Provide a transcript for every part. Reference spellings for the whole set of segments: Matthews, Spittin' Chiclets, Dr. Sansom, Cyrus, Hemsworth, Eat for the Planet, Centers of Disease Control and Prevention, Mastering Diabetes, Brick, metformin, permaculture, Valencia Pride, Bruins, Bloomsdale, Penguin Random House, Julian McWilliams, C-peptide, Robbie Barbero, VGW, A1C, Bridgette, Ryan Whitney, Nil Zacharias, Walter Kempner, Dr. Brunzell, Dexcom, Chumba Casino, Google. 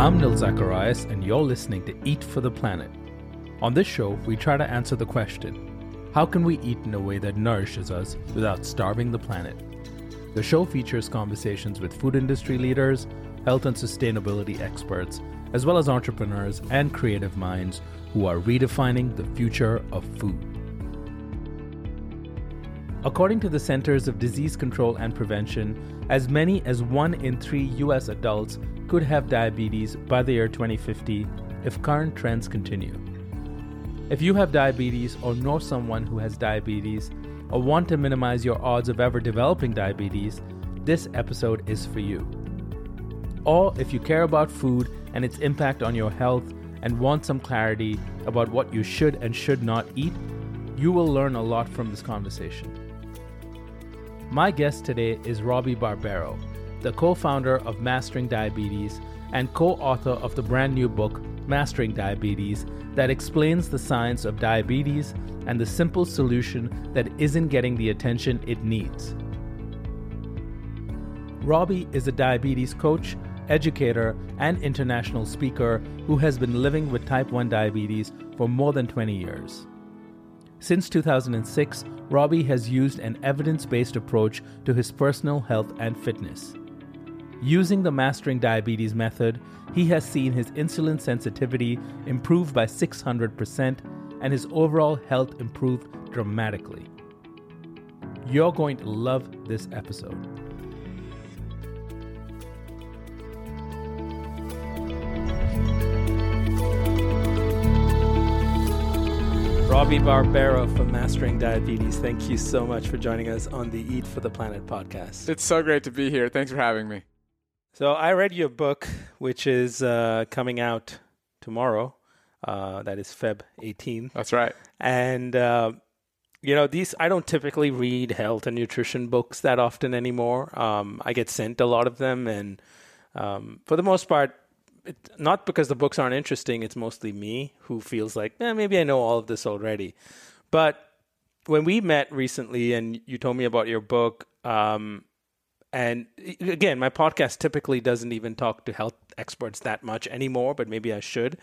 I'm Nil Zacharias, and you're listening to Eat for the Planet. On this show, we try to answer the question, how can we eat in a way that nourishes us without starving the planet? The show features conversations with food industry leaders, health and sustainability experts, as well as entrepreneurs and creative minds who are redefining the future of food. According to the Centers of Disease Control and Prevention, as many as 1 in 3 US adults could have diabetes by the year 2050 if current trends continue. If you have diabetes or know someone who has diabetes or want to minimize your odds of ever developing diabetes, this episode is for you. Or if you care about food and its impact on your health and want some clarity about what you should and should not eat, you will learn a lot from this conversation. My guest today is Robbie Barbero, the co-founder of Mastering Diabetes and co-author of the brand new book, Mastering Diabetes, that explains the science of diabetes and the simple solution that isn't getting the attention it needs. Robbie is a diabetes coach, educator, and international speaker who has been living with type 1 diabetes for more than 20 years. Since 2006, Robbie has used an evidence-based approach to his personal health and fitness. Using the Mastering Diabetes method, he has seen his insulin sensitivity improve by 600% and his overall health improved dramatically. You're going to love this episode. Robbie Barbero from Mastering Diabetes, thank you so much for joining us on the Eat for the Planet podcast. It's so great to be here. Thanks for having me. So I read your book, which is coming out tomorrow. That is Feb 18. That's right. And, I don't typically read health and nutrition books that often anymore. I get sent a lot of them. And for the most part, it's not because the books aren't interesting, it's mostly me who feels like, maybe I know all of this already. But when we met recently and you told me about your book, and again, my podcast typically doesn't even talk to health experts that much anymore, but maybe I should.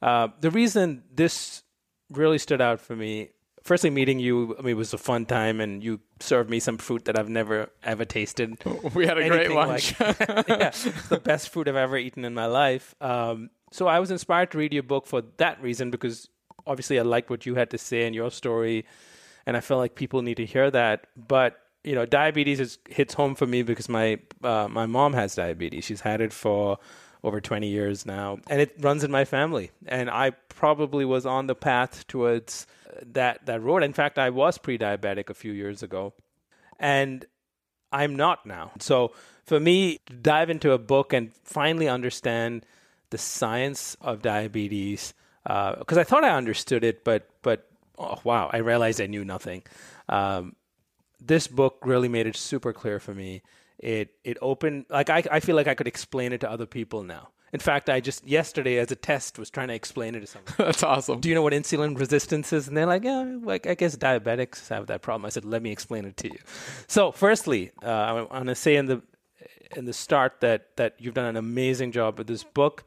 The reason this really stood out for me, firstly, meeting you, it was a fun time, and you served me some fruit that I've never, ever tasted. We had a great lunch. Yeah, the best food I've ever eaten in my life. So I was inspired to read your book for that reason, because obviously I liked what you had to say and your story, and I felt like people need to hear that. But, diabetes hits home for me because my mom has diabetes. She's had it for over 20 years now, and it runs in my family. And I probably was on the path towards that road. In fact, I was pre-diabetic a few years ago, and I'm not now. So for me, to dive into a book and finally understand the science of diabetes, because I thought I understood it, but oh, wow, I realized I knew nothing. This book really made it super clear for me. It opened, like I feel like I could explain it to other people now. In fact, I just yesterday as a test was trying to explain it to someone. That's awesome. Do you know what insulin resistance is? And they're like, I guess diabetics have that problem. I said, let me explain it to you. So firstly, I want to say in the start that you've done an amazing job with this book.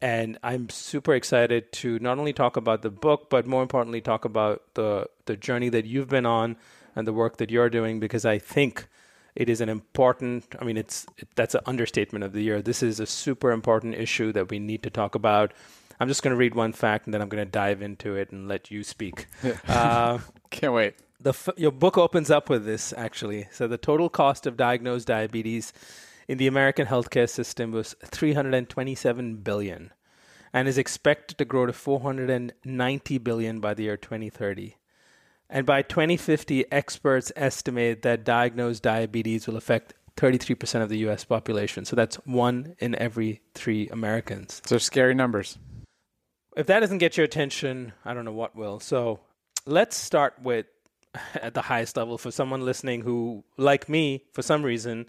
And I'm super excited to not only talk about the book, but more importantly, talk about the journey that you've been on and the work that you're doing, because I think it is an important, that's an understatement of the year. This is a super important issue that we need to talk about. I'm just going to read one fact and then I'm going to dive into it and let you speak. Can't wait. Your book opens up with this, actually. So the total cost of diagnosed diabetes in the American healthcare system was $327 billion. and is expected to grow to 490 billion by the year 2030. And by 2050, experts estimate that diagnosed diabetes will affect 33% of the U.S. population. So that's 1 in every 3 Americans. So scary numbers. If that doesn't get your attention, I don't know what will. So let's start with, at the highest level, for someone listening who, like me, for some reason,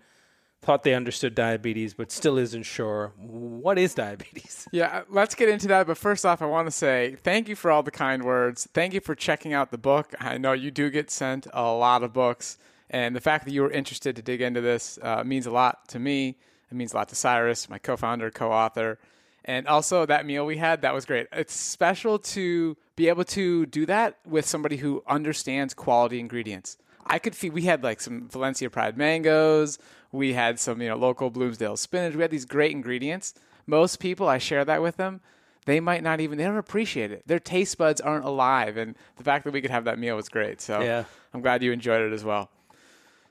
thought they understood diabetes, but still isn't sure. What is diabetes? Yeah, let's get into that. But first off, I want to say thank you for all the kind words. Thank you for checking out the book. I know you do get sent a lot of books. And the fact that you were interested to dig into this means a lot to me. It means a lot to Cyrus, my co-founder, co-author. And also that meal we had, that was great. It's special to be able to do that with somebody who understands quality ingredients. I could feed, we had like some Valencia Pride mangoes. We had some, local Bloomsdale spinach. We had these great ingredients. Most people, I share that with them. They might not even, they don't appreciate it. Their taste buds aren't alive. And the fact that we could have that meal was great. So yeah. I'm glad you enjoyed it as well.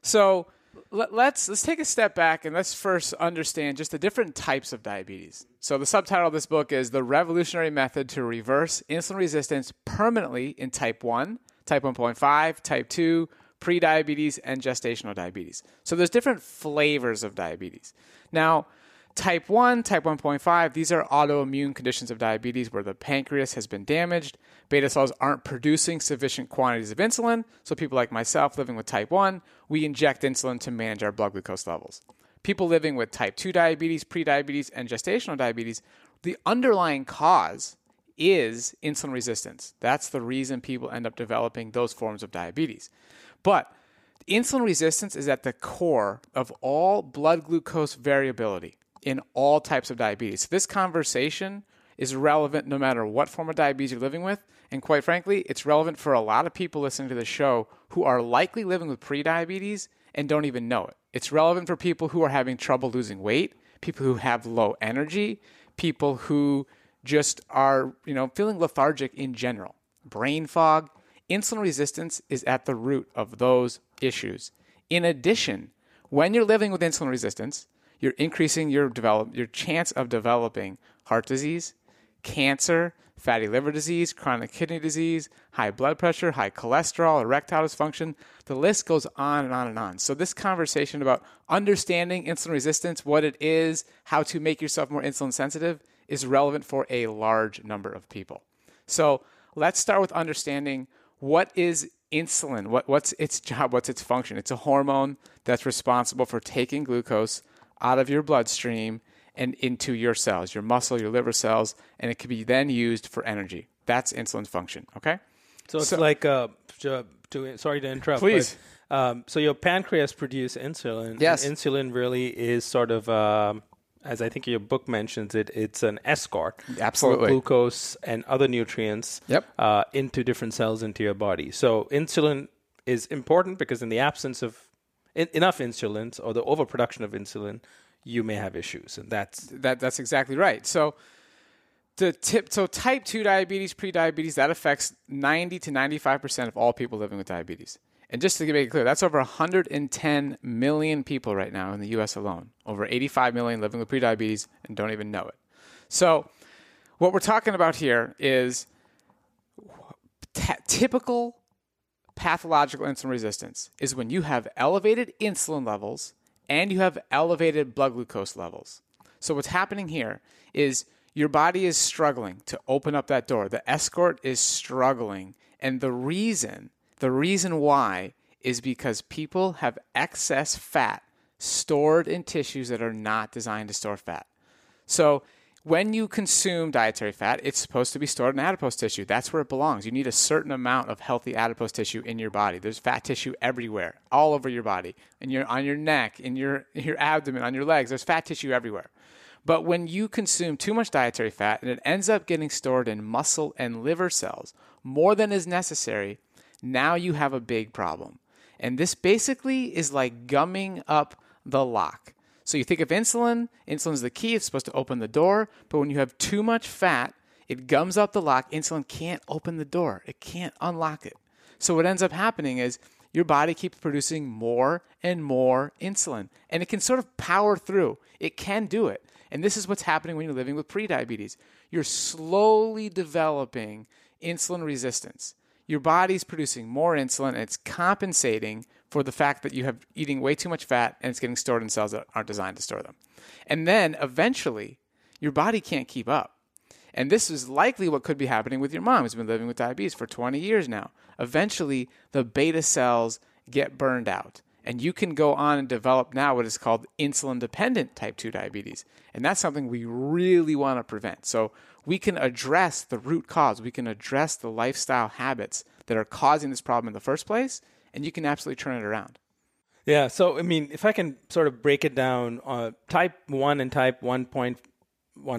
So let's take a step back and let's first understand just the different types of diabetes. So the subtitle of this book is The Revolutionary Method to Reverse Insulin Resistance Permanently in Type 1, Type 1.5, Type 2, Prediabetes, and Gestational Diabetes. So there's different flavors of diabetes. Now, Type 1, Type 1.5, these are autoimmune conditions of diabetes where the pancreas has been damaged, beta cells aren't producing sufficient quantities of insulin, so people like myself living with Type 1, we inject insulin to manage our blood glucose levels. People living with Type 2 diabetes, prediabetes, and gestational diabetes, the underlying cause is insulin resistance. That's the reason people end up developing those forms of diabetes. But insulin resistance is at the core of all blood glucose variability in all types of diabetes. So this conversation is relevant no matter what form of diabetes you're living with. And quite frankly, it's relevant for a lot of people listening to the show who are likely living with prediabetes and don't even know it. It's relevant for people who are having trouble losing weight, people who have low energy, people who just are, feeling lethargic in general, brain fog. Insulin resistance is at the root of those issues. In addition, when you're living with insulin resistance, you're increasing your chance of developing heart disease, cancer, fatty liver disease, chronic kidney disease, high blood pressure, high cholesterol, erectile dysfunction. The list goes on and on and on. So this conversation about understanding insulin resistance, what it is, how to make yourself more insulin sensitive is relevant for a large number of people. So let's start with understanding what is insulin, what's its job, what's its function. It's a hormone that's responsible for taking glucose out of your bloodstream and into your cells, your muscle, your liver cells, and it can be then used for energy. That's insulin's function, okay? So it's sorry to interrupt. Please. But, so your pancreas produces insulin. Yes. And insulin really is sort of, as I think your book mentions it, it's an escort. Absolutely. For glucose and other nutrients into different cells into your body. So insulin is important because in the absence of enough insulin or the overproduction of insulin, you may have issues. And that's exactly right. So type 2 diabetes, prediabetes, that affects 90 to 95% of all people living with diabetes. And just to make it clear, that's over 110 million people right now in the US alone, over 85 million living with prediabetes and don't even know it. So what we're talking about here is typical pathological insulin resistance is when you have elevated insulin levels and you have elevated blood glucose levels. So what's happening here is your body is struggling to open up that door. The escort is struggling. And the reason why is because people have excess fat stored in tissues that are not designed to store fat. So when you consume dietary fat, it's supposed to be stored in adipose tissue. That's where it belongs. You need a certain amount of healthy adipose tissue in your body. There's fat tissue everywhere, all over your body, on your neck, in your abdomen, on your legs. There's fat tissue everywhere. But when you consume too much dietary fat and it ends up getting stored in muscle and liver cells, more than is necessary, now you have a big problem. And this basically is like gumming up the lock. So you think of insulin is the key, it's supposed to open the door, but when you have too much fat, it gums up the lock, insulin can't open the door, it can't unlock it. So what ends up happening is your body keeps producing more and more insulin, and it can sort of power through, it can do it. And this is what's happening when you're living with prediabetes. you're slowly developing insulin resistance. Your body's producing more insulin, and it's compensating for the fact that you have eating way too much fat, and it's getting stored in cells that aren't designed to store them. And then eventually, your body can't keep up. And this is likely what could be happening with your mom, who's been living with diabetes for 20 years now. Eventually, the beta cells get burned out. And you can go on and develop now what is called insulin-dependent type 2 diabetes. And that's something we really want to prevent. So we can address the root cause. We can address the lifestyle habits that are causing this problem in the first place, and you can absolutely turn it around. Yeah, so I mean, if I can sort of break it down, type 1 and type 1.1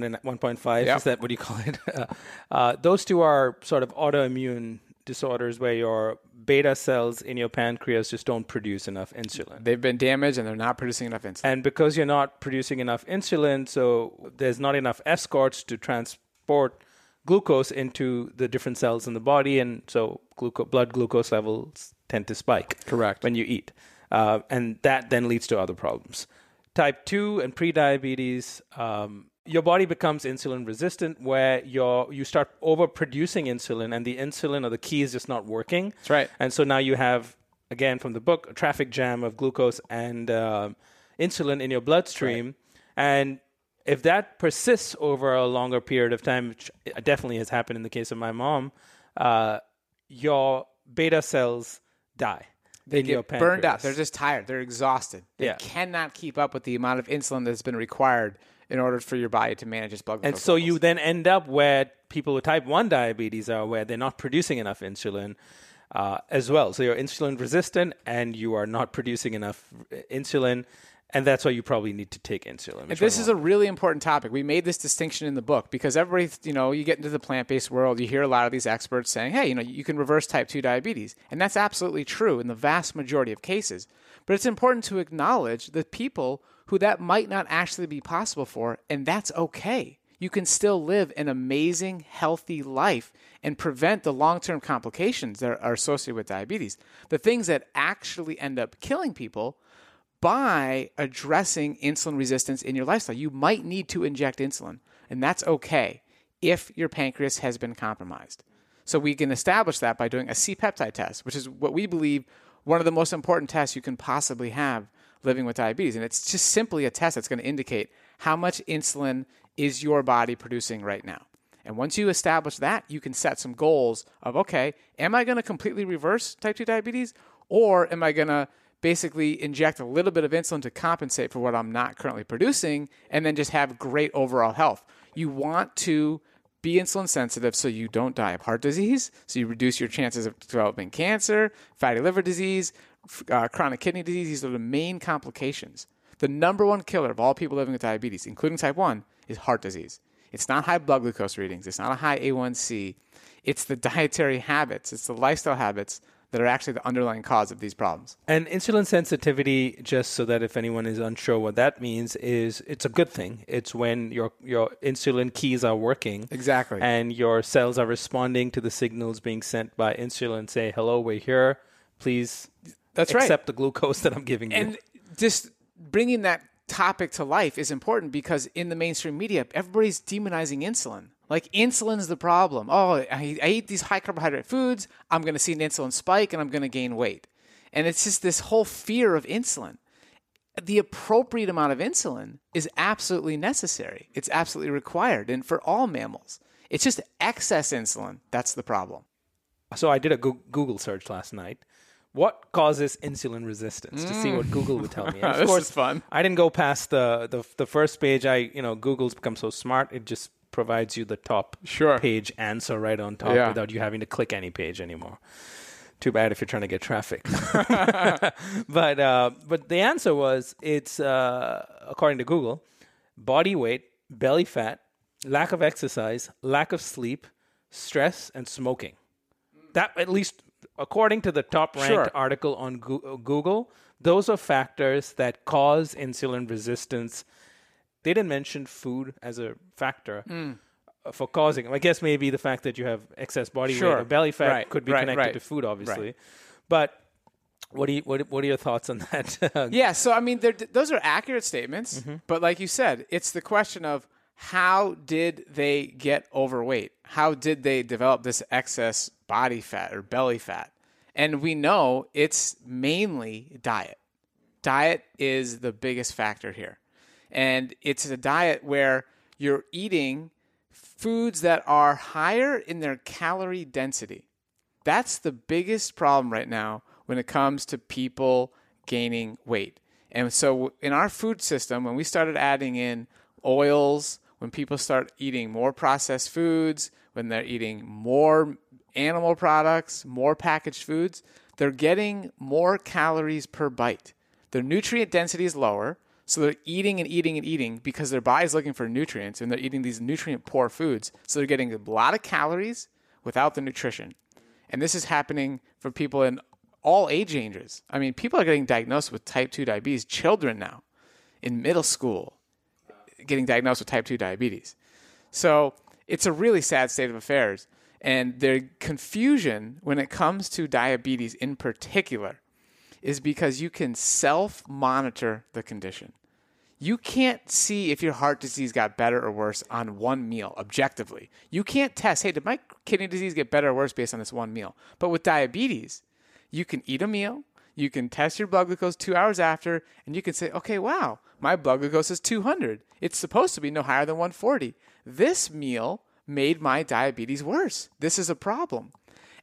and 1.5, yep. Is that what you call it? Those two are sort of autoimmune disorders where your beta cells in your pancreas just don't produce enough insulin. They've been damaged and they're not producing enough insulin. And because you're not producing enough insulin, so there's not enough escorts to transport glucose into the different cells in the body, and so blood glucose levels tend to spike. Correct. When you eat. And that then leads to other problems. Type 2 and prediabetes, your body becomes insulin resistant where you start overproducing insulin, and the insulin or the key is just not working. That's right. And so now you have, again from the book, a traffic jam of glucose and insulin in your bloodstream. Right. And if that persists over a longer period of time, which definitely has happened in the case of my mom, your beta cells die. They get burned out. They're just tired. They're exhausted. They cannot keep up with the amount of insulin that's been required in order for your body to manage its blood glucose. And so you then end up where people with type 1 diabetes are, where they're not producing enough insulin as well. So you're insulin resistant and you are not producing enough insulin. And that's why you probably need to take insulin. And this is a really important topic. We made this distinction in the book because everybody, you get into the plant-based world, you hear a lot of these experts saying, hey, you can reverse type 2 diabetes. And that's absolutely true in the vast majority of cases. But it's important to acknowledge the people who that might not actually be possible for, and that's okay. You can still live an amazing, healthy life and prevent the long-term complications that are associated with diabetes. The things that actually end up killing people by addressing insulin resistance in your lifestyle. You might need to inject insulin, and that's okay if your pancreas has been compromised. So we can establish that by doing a C-peptide test, which is what we believe one of the most important tests you can possibly have living with diabetes. And it's just simply a test that's going to indicate how much insulin is your body producing right now. And once you establish that, you can set some goals of, okay, am I going to completely reverse type 2 diabetes, or am I going to basically inject a little bit of insulin to compensate for what I'm not currently producing, and then just have great overall health. You want to be insulin sensitive so you don't die of heart disease, so you reduce your chances of developing cancer, fatty liver disease, chronic kidney disease. These are the main complications. The number one killer of all people living with diabetes, including type 1, is heart disease. It's not high blood glucose readings. It's not a high A1C. It's the dietary habits. It's the lifestyle habits that are actually the underlying cause of these problems. And insulin sensitivity, just so that if anyone is unsure what that means, is it's a good thing. It's when your insulin keys are working. Exactly. And your cells are responding to the signals being sent by insulin. Say, hello, we're here. Please accept the glucose that I'm giving you. And just bringing that topic to life is important because in the mainstream media, everybody's demonizing insulin. Like, insulin's the problem. Oh, I eat these high-carbohydrate foods, I'm going to see an insulin spike, and I'm going to gain weight. And it's just this whole fear of insulin. The appropriate amount of insulin is absolutely necessary. It's absolutely required, and for all mammals. It's just excess insulin that's the problem. So I did a Google search last night. What causes insulin resistance? To see what Google would tell me. And of course, is fun. I didn't go past the first page. Google's become so smart, it just provides you the top page answer right on top without you having to click any page anymore. Too bad if you're trying to get traffic. But the answer was, it's, according to Google, body weight, belly fat, lack of exercise, lack of sleep, stress, and smoking. That, at least according to the top-ranked article on Google, those are factors that cause insulin resistance. They didn't mention food as a factor for causing. I guess maybe the fact that you have excess body weight or belly fat could be connected to food, obviously. Right. But what are your thoughts on that? So I mean, those are accurate statements. Mm-hmm. But like you said, it's the question of How did they get overweight? How did they develop this excess body fat or belly fat? And we know it's mainly diet. Diet is the biggest factor here. And it's a diet where you're eating foods that are higher in their calorie density. That's the biggest problem right now when it comes to people gaining weight. And so in our food system, when we started adding in oils, when people start eating more processed foods, when they're eating more animal products, more packaged foods, they're getting more calories per bite. Their nutrient density is lower, so they're eating and eating and eating because their body's looking for nutrients, and they're eating these nutrient-poor foods. So they're getting a lot of calories without the nutrition. And this is happening for people in all age ranges. I mean, people are getting diagnosed with type 2 diabetes, children now, in middle school, getting diagnosed with type 2 diabetes. So it's a really sad state of affairs. And their confusion when it comes to diabetes in particular is because you can self-monitor the condition. You can't see if your heart disease got better or worse on one meal objectively. You can't test, hey, did my kidney disease get better or worse based on this one meal? But with diabetes, you can eat a meal, you can test your blood glucose 2 hours after, and you can say, okay, wow, my blood glucose is 200. It's supposed to be no higher than 140. This meal made my diabetes worse. This is a problem.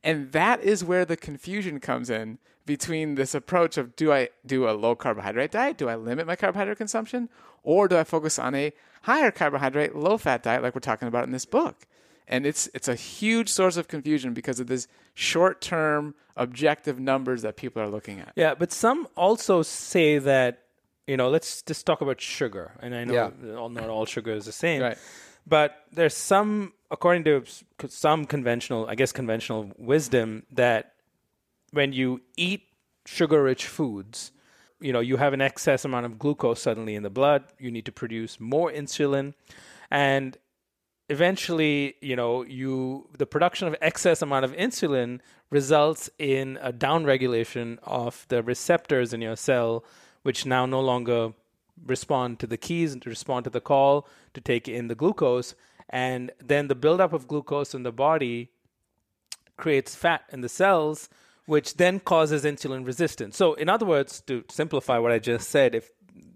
And that is where the confusion comes in between this approach of, do I do a low carbohydrate diet? Do I limit my carbohydrate consumption? Or do I focus on a higher carbohydrate, low fat diet like we're talking about in this book? And it's a huge source of confusion because of this short-term objective numbers that people are looking at. Yeah, but some also say that, you know, let's just talk about sugar. And I know not all sugar is the same. Right. But there's some, according to some conventional, I guess conventional wisdom, that when you eat sugar-rich foods, you know, you have an excess amount of glucose suddenly in the blood. You need to produce more insulin. And eventually, you know, the production of excess amount of insulin results in a downregulation of the receptors in your cell, which now no longer respond to the keys and to respond to the call to take in the glucose. And then the buildup of glucose in the body creates fat in the cells, which then causes insulin resistance. So in other words, to simplify what I just said, if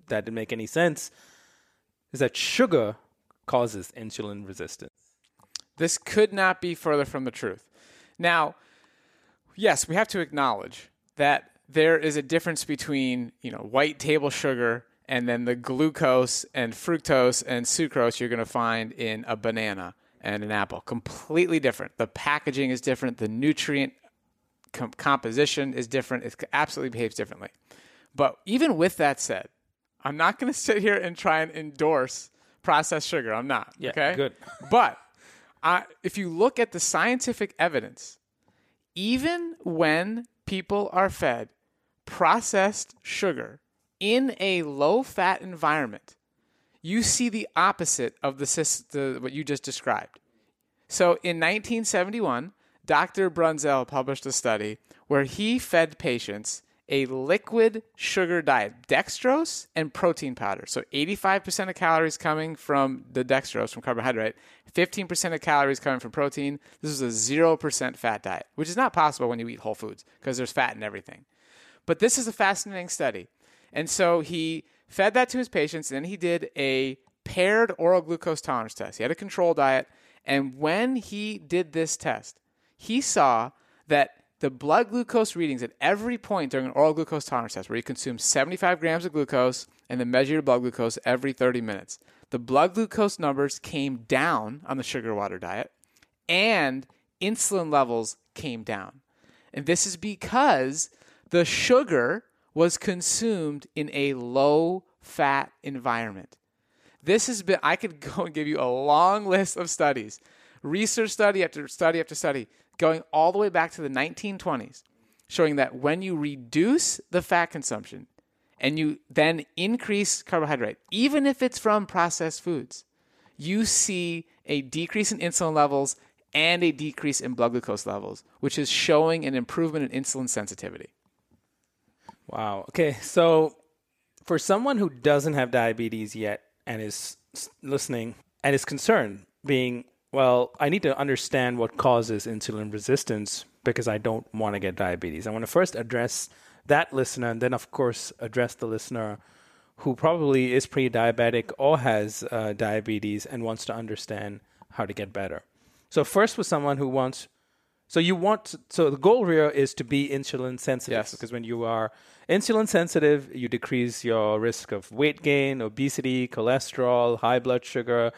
that didn't make any sense, is that sugar causes insulin resistance. This could not be further from the truth. Now, yes, we have to acknowledge that there is a difference between, you know, white table sugar and then the glucose and fructose and sucrose you're going to find in a banana and an apple. Completely different. The packaging is different. The nutrient composition is different. It absolutely behaves differently. But even with that said, I'm not going to sit here and try and endorse processed sugar. I'm not. Yeah, okay? Good. But if you look at the scientific evidence, even when people are fed processed sugar in a low-fat environment, you see the opposite of the what you just described. So in 1971, Dr. Brunzell published a study where he fed patients a liquid sugar diet, dextrose and protein powder. So 85% of calories coming from the dextrose, from carbohydrate, 15% of calories coming from protein. This is a 0% fat diet, which is not possible when you eat whole foods because there's fat in everything. But this is a fascinating study. And so he fed that to his patients, and then he did a paired oral glucose tolerance test. He had a control diet, and when he did this test, he saw that the blood glucose readings at every point during an oral glucose tolerance test, where you consume 75 grams of glucose and then measure your blood glucose every 30 minutes, the blood glucose numbers came down on the sugar water diet, and insulin levels came down. And this is because the sugar was consumed in a low-fat environment. This has been, I could go and give you a long list of studies, research study after study after study, going all the way back to the 1920s, showing that when you reduce the fat consumption and you then increase carbohydrate, even if it's from processed foods, you see a decrease in insulin levels and a decrease in blood glucose levels, which is showing an improvement in insulin sensitivity. Wow. Okay. So for someone who doesn't have diabetes yet and is listening, And his concern being, well, I need to understand what causes insulin resistance because I don't want to get diabetes. I want to first address that listener and then, of course, address the listener who probably is pre-diabetic or has diabetes and wants to understand how to get better. So first with someone who wants... So the goal here is to be insulin sensitive. Yes. Because when you are insulin sensitive, you decrease your risk of weight gain, obesity, cholesterol, high blood sugar,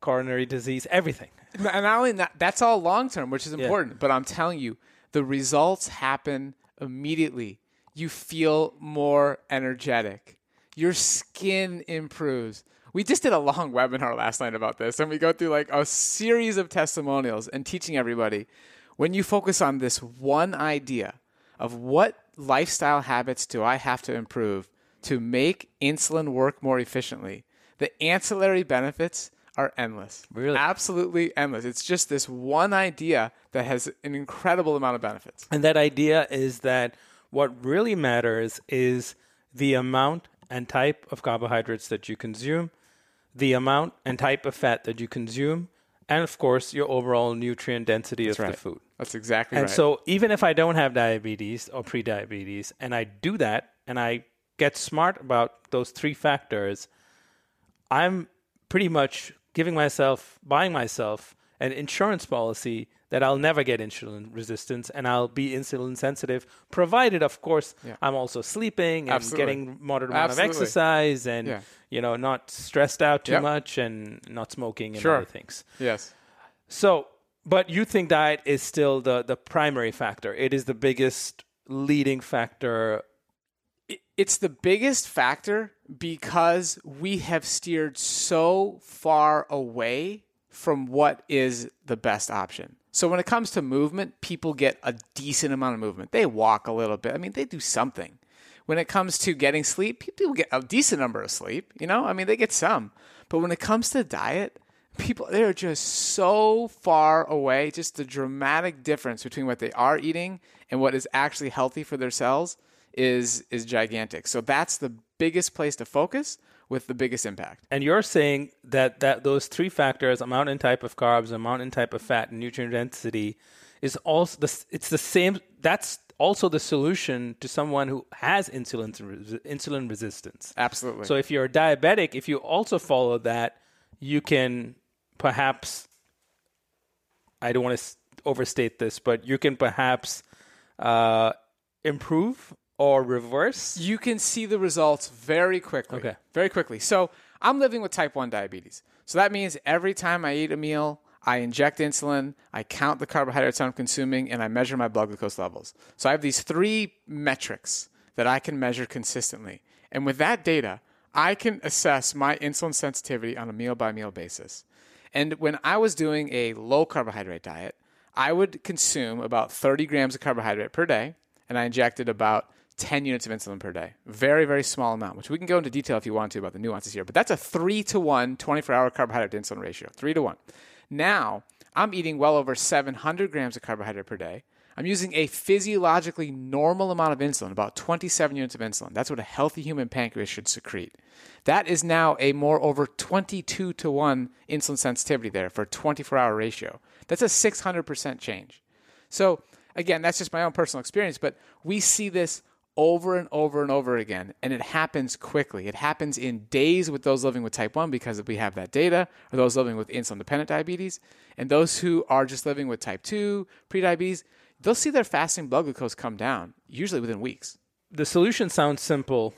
coronary disease, everything. And not only that, that's all long-term, which is important. Yeah. But I'm telling you, the results happen immediately. You feel more energetic. Your skin improves. We just did a long webinar last night about this, and we go through like a series of testimonials and teaching everybody. When you focus on this one idea of what lifestyle habits do I have to improve to make insulin work more efficiently, the ancillary benefits are endless. Really? Absolutely endless. It's just this one idea that has an incredible amount of benefits. And that idea is that what really matters is the amount and type of carbohydrates that you consume, the amount and type of fat that you consume, and of course, your overall nutrient density of the food. That's exactly right. And so even if I don't have diabetes or pre-diabetes, and I do that, and I get smart about those three factors, I'm pretty much buying myself an insurance policy that I'll never get insulin resistance and I'll be insulin sensitive, provided, of course, I'm also sleeping and getting moderate amount of exercise and not stressed out too much and not smoking and other things. Yes. So, but you think diet is still the primary factor. It is the biggest leading factor. It's the biggest factor because we have steered so far away from what is the best option. So when it comes to movement, people get a decent amount of movement. They walk a little bit. I mean, they do something. When it comes to getting sleep, people get a decent number of sleep. They get some. But when it comes to diet, they're just so far away. Just the dramatic difference between what they are eating and what is actually healthy for their cells is gigantic. So that's the biggest place to focus with the biggest impact. And you're saying that those three factors, amount and type of carbs, amount and type of fat, and nutrient density, is also that's also the solution to someone who has insulin resistance. Absolutely. So if you're diabetic, if you also follow that, you can perhaps, I don't want to overstate this, but you can perhaps improve or reverse? You can see the results very quickly. Okay. Very quickly. So I'm living with type 1 diabetes. So that means every time I eat a meal, I inject insulin, I count the carbohydrates I'm consuming, and I measure my blood glucose levels. So I have these three metrics that I can measure consistently. And with that data, I can assess my insulin sensitivity on a meal-by-meal basis. And when I was doing a low-carbohydrate diet, I would consume about 30 grams of carbohydrate per day, and I injected about 10 units of insulin per day. Very, very small amount, which we can go into detail if you want to about the nuances here. But that's a 3-to-1 24-hour carbohydrate to insulin ratio, 3-to-1. Now, I'm eating well over 700 grams of carbohydrate per day. I'm using a physiologically normal amount of insulin, about 27 units of insulin. That's what a healthy human pancreas should secrete. That is now a moreover 22-to-1 insulin sensitivity there for a 24-hour ratio. That's a 600% change. So, again, that's just my own personal experience, but we see this over and over and over again, and it happens quickly. It happens in days with those living with type 1 because we have that data, or those living with insulin-dependent diabetes, and those who are just living with type 2, prediabetes, they'll see their fasting blood glucose come down, usually within weeks. The solution sounds simple,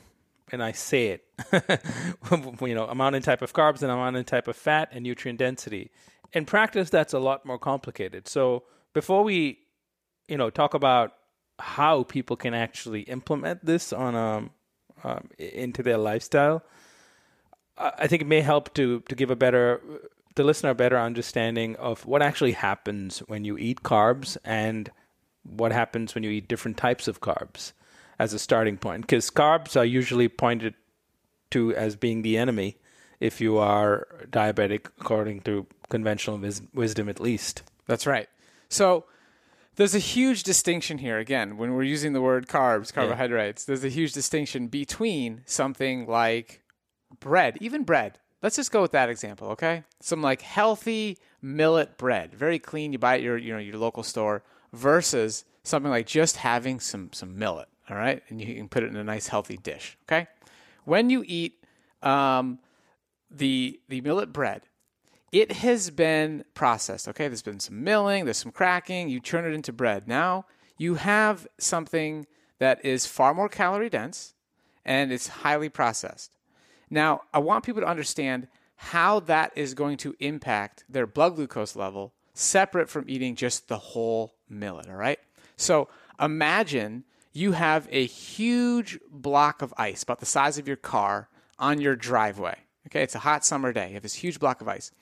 and I say it. Amount and type of carbs and amount and type of fat and nutrient density. In practice, that's a lot more complicated. So before we talk about how people can actually implement this on into their lifestyle. I think it may help to give the listener a better understanding of what actually happens when you eat carbs and what happens when you eat different types of carbs as a starting point. Because carbs are usually pointed to as being the enemy if you are diabetic, according to conventional wisdom at least. That's right. So there's a huge distinction here, again, when we're using the word carbs, carbohydrates, there's a huge distinction between something like bread, even bread. Let's just go with that example, okay? Some like healthy millet bread, very clean. You buy it at your, you know, your local store, versus something like just having some millet, all right? And you can put it in a nice healthy dish, okay? When you eat the millet bread, it has been processed, okay? There's been some milling, there's some cracking. You turn it into bread. Now you have something that is far more calorie dense and it's highly processed. Now, I want people to understand how that is going to impact their blood glucose level separate from eating just the whole millet, all right? So imagine you have a huge block of ice about the size of your car on your driveway, okay? It's a hot summer day. You have this huge block of ice,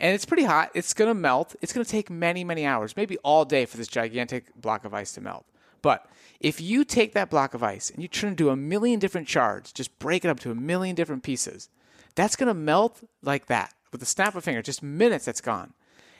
and it's pretty hot. It's going to melt. It's going to take many, many hours, maybe all day for this gigantic block of ice to melt. But if you take that block of ice and you turn it into a million different shards, just break it up to a million different pieces, that's going to melt like that with a snap of a finger, just minutes, that's gone.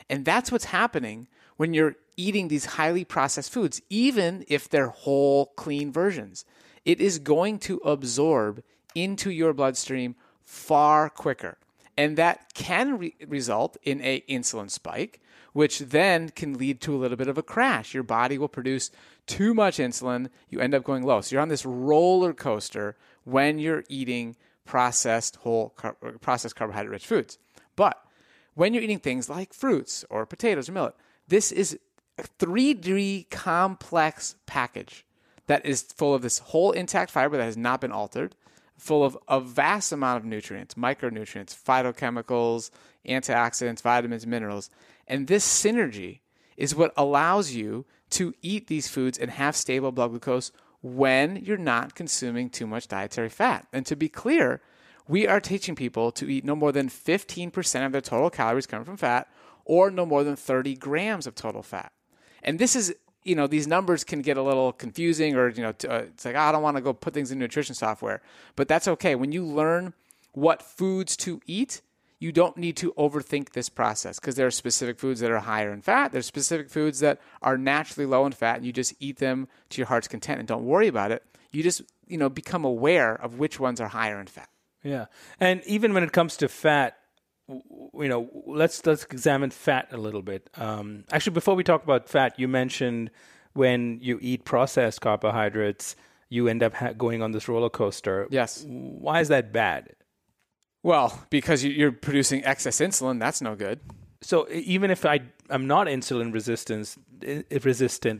And that's what's happening when you're eating these highly processed foods, even if they're whole, clean versions. It is going to absorb into your bloodstream far quicker. And that can result in an insulin spike, which then can lead to a little bit of a crash. Your body will produce too much insulin. You end up going low. So you're on this roller coaster when you're eating processed carbohydrate-rich foods. But when you're eating things like fruits or potatoes or millet, this is a 3D complex package that is full of this whole intact fiber that has not been altered, full of a vast amount of nutrients, micronutrients, phytochemicals, antioxidants, vitamins, minerals. And this synergy is what allows you to eat these foods and have stable blood glucose when you're not consuming too much dietary fat. And to be clear, we are teaching people to eat no more than 15% of their total calories coming from fat, or no more than 30 grams of total fat. And this is, you know, these numbers can get a little confusing, or, you know, it's like, oh, I don't want to go put things in nutrition software, but that's okay. When you learn what foods to eat, you don't need to overthink this process, because there are specific foods that are higher in fat. There's specific foods that are naturally low in fat, and you just eat them to your heart's content and don't worry about it. You just, you know, become aware of which ones are higher in fat. Yeah. And even when it comes to fat, you know, let's examine fat a little bit. Actually, before we talk about fat, you mentioned when you eat processed carbohydrates, you end up going on this roller coaster. Yes. Why is that bad? Well, because you're producing excess insulin. That's no good. So even if I'm not insulin resistant,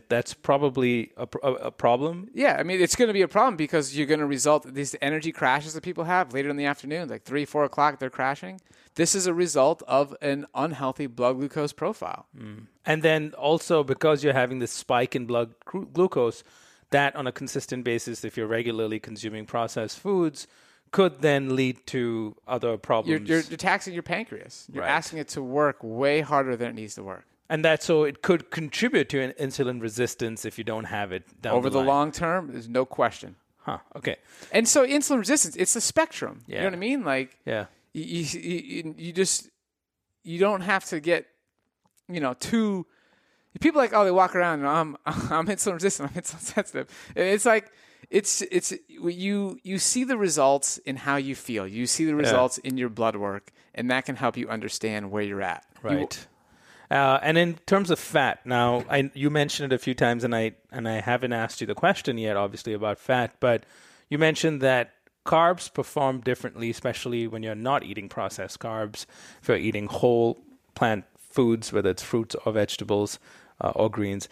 that's probably a problem? Yeah. I mean, it's going to be a problem, because you're going to result these energy crashes that people have later in the afternoon, like 3-4 o'clock, they're crashing. This is a result of an unhealthy blood glucose profile. Mm. And then also, because you're having this spike in blood glucose, that on a consistent basis, if you're regularly consuming processed foods, could then lead to other problems. You're taxing your pancreas. You're asking it to work way harder than it needs to work. And that's so it could contribute to an insulin resistance if you don't have it down over the long term. There's no question. Huh. Okay. And so insulin resistance, it's a spectrum. Yeah. You know what I mean? Like, yeah, you don't have to get, you know, too. People like, oh, they walk around and I'm insulin resistant. I'm insulin sensitive. It's like. It's you see the results in how you feel. You see the results in your blood work, and that can help you understand where you're at. Right. And in terms of fat, now you mentioned it a few times, and I haven't asked you the question yet, obviously, about fat, but you mentioned that carbs perform differently, especially when you're not eating processed carbs. If you're eating whole plant foods, whether it's fruits or vegetables or greens,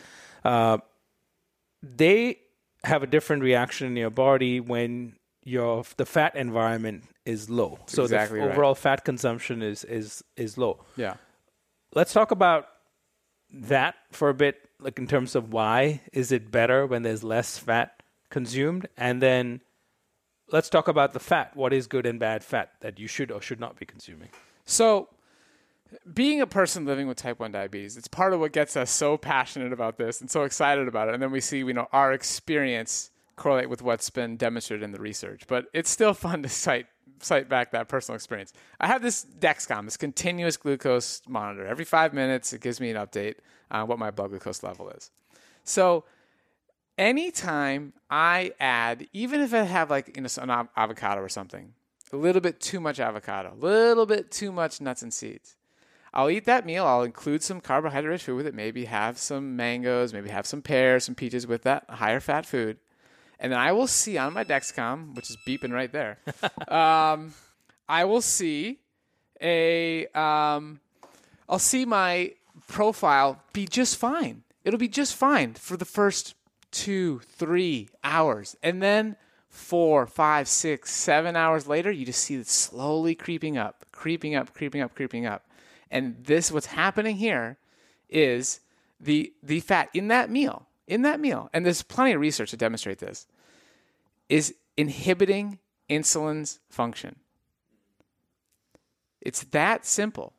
they have a different reaction in your body when the fat environment is low. So exactly the overall fat consumption is low. Yeah. Let's talk about that for a bit, like in terms of why is it better when there's less fat consumed? And then let's talk about the fat. What is good and bad fat that you should or should not be consuming? So being a person living with type 1 diabetes, it's part of what gets us so passionate about this and so excited about it. And then we see, you know, our experience correlate with what's been demonstrated in the research. But it's still fun to cite back that personal experience. I have this Dexcom, this continuous glucose monitor. Every 5 minutes, it gives me an update on what my blood glucose level is. So anytime I add, even if I have like, you know, an avocado or something, a little bit too much avocado, a little bit too much nuts and seeds. I'll eat that meal. I'll include some carbohydrate-rich food with it. Maybe have some mangoes, maybe have some pears, some peaches with that higher fat food. And then I will see on my Dexcom, which is beeping right there, I will see I'll see my profile be just fine. It'll be just fine for the first 2-3 hours. And then 4-5-6-7 hours later, you just see it slowly creeping up. And this, what's happening here is the fat in that meal, and there's plenty of research to demonstrate this, is inhibiting insulin's function. It's that simple.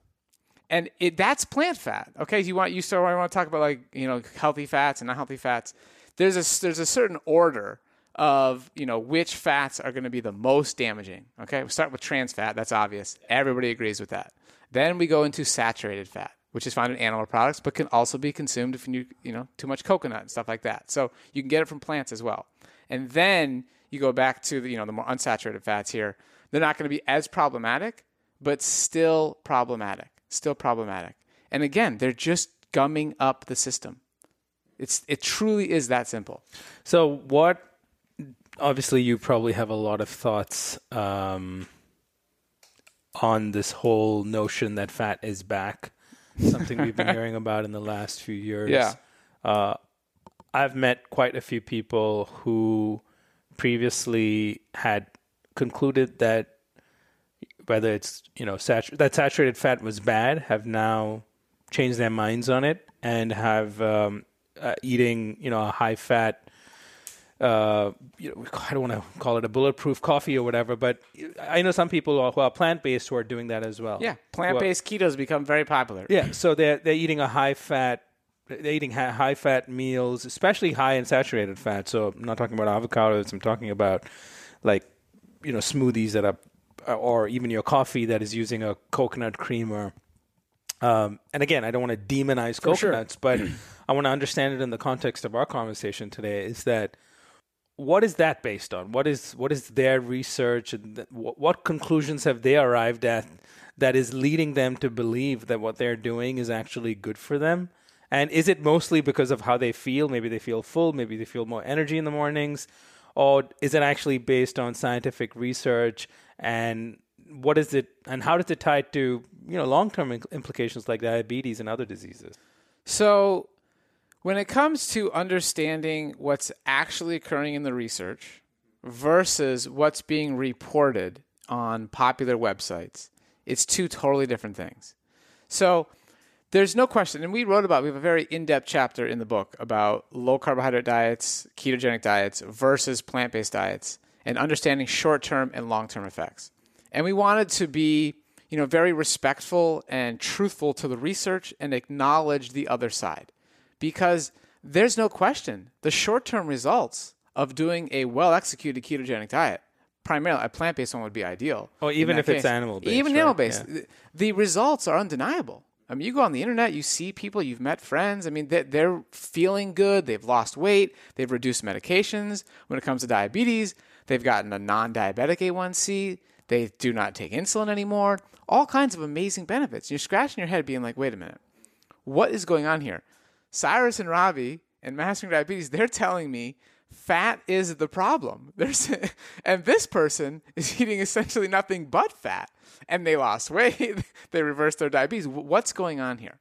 And that's plant fat. Okay, you want to talk about, like, you know, healthy fats and not healthy fats. There's a certain order of, you know, which fats are going to be the most damaging. Okay, we'll start with trans fat. That's obvious. Everybody agrees with that. Then we go into saturated fat, which is found in animal products, but can also be consumed if you too much coconut and stuff like that. So you can get it from plants as well. And then you go back to the more unsaturated fats here. They're not going to be as problematic, but still problematic. And again, they're just gumming up the system. It truly is that simple. So obviously you probably have a lot of thoughts on this whole notion that fat is back, something we've been hearing about in the last few years. Yeah. I've met quite a few people who previously had concluded that whether it's, that saturated fat was bad, have now changed their minds on it and have eating, a high fat, I don't want to call it a bulletproof coffee or whatever, but I know some people who are plant-based who are doing that as well. Yeah, plant-based keto's become very popular. Yeah, so they're eating high fat meals, especially high in saturated fat. So I'm not talking about avocados. I'm talking about smoothies that are, or even your coffee that is using a coconut creamer. And again, I don't want to demonize coconuts, but I want to understand it in the context of our conversation today, is that what is that based on? What is their research, and what conclusions have they arrived at that is leading them to believe that what they're doing is actually good for them? And is it mostly because of how they feel? Maybe they feel full, maybe they feel more energy in the mornings, or is it actually based on scientific research? And what is it, and how does it tie to, long-term implications like diabetes and other diseases? So when it comes to understanding what's actually occurring in the research versus what's being reported on popular websites, it's two totally different things. So there's no question, and we have a very in-depth chapter in the book about low-carbohydrate diets, ketogenic diets versus plant-based diets, and understanding short-term and long-term effects. And we wanted to be, very respectful and truthful to the research and acknowledge the other side, because there's no question the short-term results of doing a well-executed ketogenic diet, primarily a plant-based one would be ideal. Oh, even if it's animal-based. Even animal-based. Yeah. The results are undeniable. I mean, you go on the internet, you see people, you've met friends. I mean, they're feeling good. They've lost weight. They've reduced medications. When it comes to diabetes, they've gotten a non-diabetic A1C. They do not take insulin anymore. All kinds of amazing benefits. You're scratching your head being like, wait a minute. What is going on here? Cyrus and Robbie and Mastering Diabetes, they're telling me fat is the problem. And this person is eating essentially nothing but fat. And they lost weight. They reversed their diabetes. What's going on here?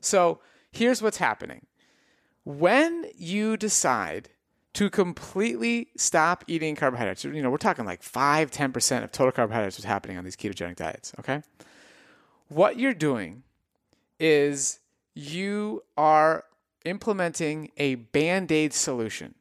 So here's what's happening. When you decide to completely stop eating carbohydrates, we're talking like 5, 10% of total carbohydrates is happening on these ketogenic diets, okay? What you're doing is you are implementing a Band-Aid solution.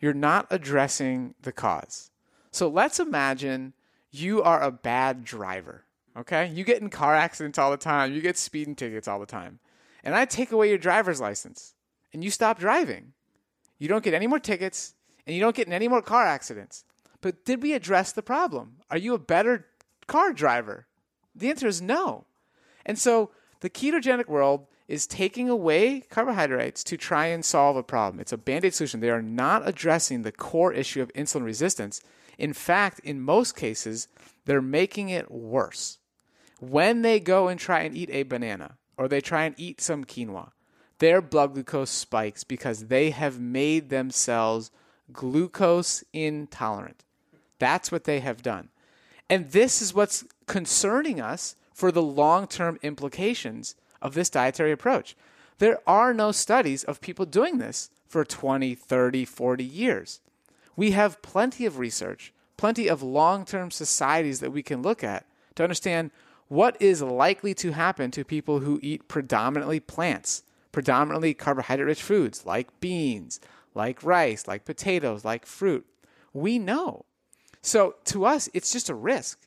You're not addressing the cause. So let's imagine you are a bad driver, okay? You get in car accidents all the time. You get speeding tickets all the time. And I take away your driver's license, and you stop driving. You don't get any more tickets, and you don't get in any more car accidents. But did we address the problem? Are you a better car driver? The answer is no. And so the ketogenic world is taking away carbohydrates to try and solve a problem. It's a band-aid solution. They are not addressing the core issue of insulin resistance. In fact, in most cases, they're making it worse. When they go and try and eat a banana or they try and eat some quinoa, their blood glucose spikes because they have made themselves glucose intolerant. That's what they have done. And this is what's concerning us for the long-term implications of this dietary approach. There are no studies of people doing this for 20, 30, 40 years. We have plenty of research, plenty of long-term societies that we can look at to understand what is likely to happen to people who eat predominantly plants, predominantly carbohydrate-rich foods like beans, like rice, like potatoes, like fruit. We know. So to us, it's just a risk.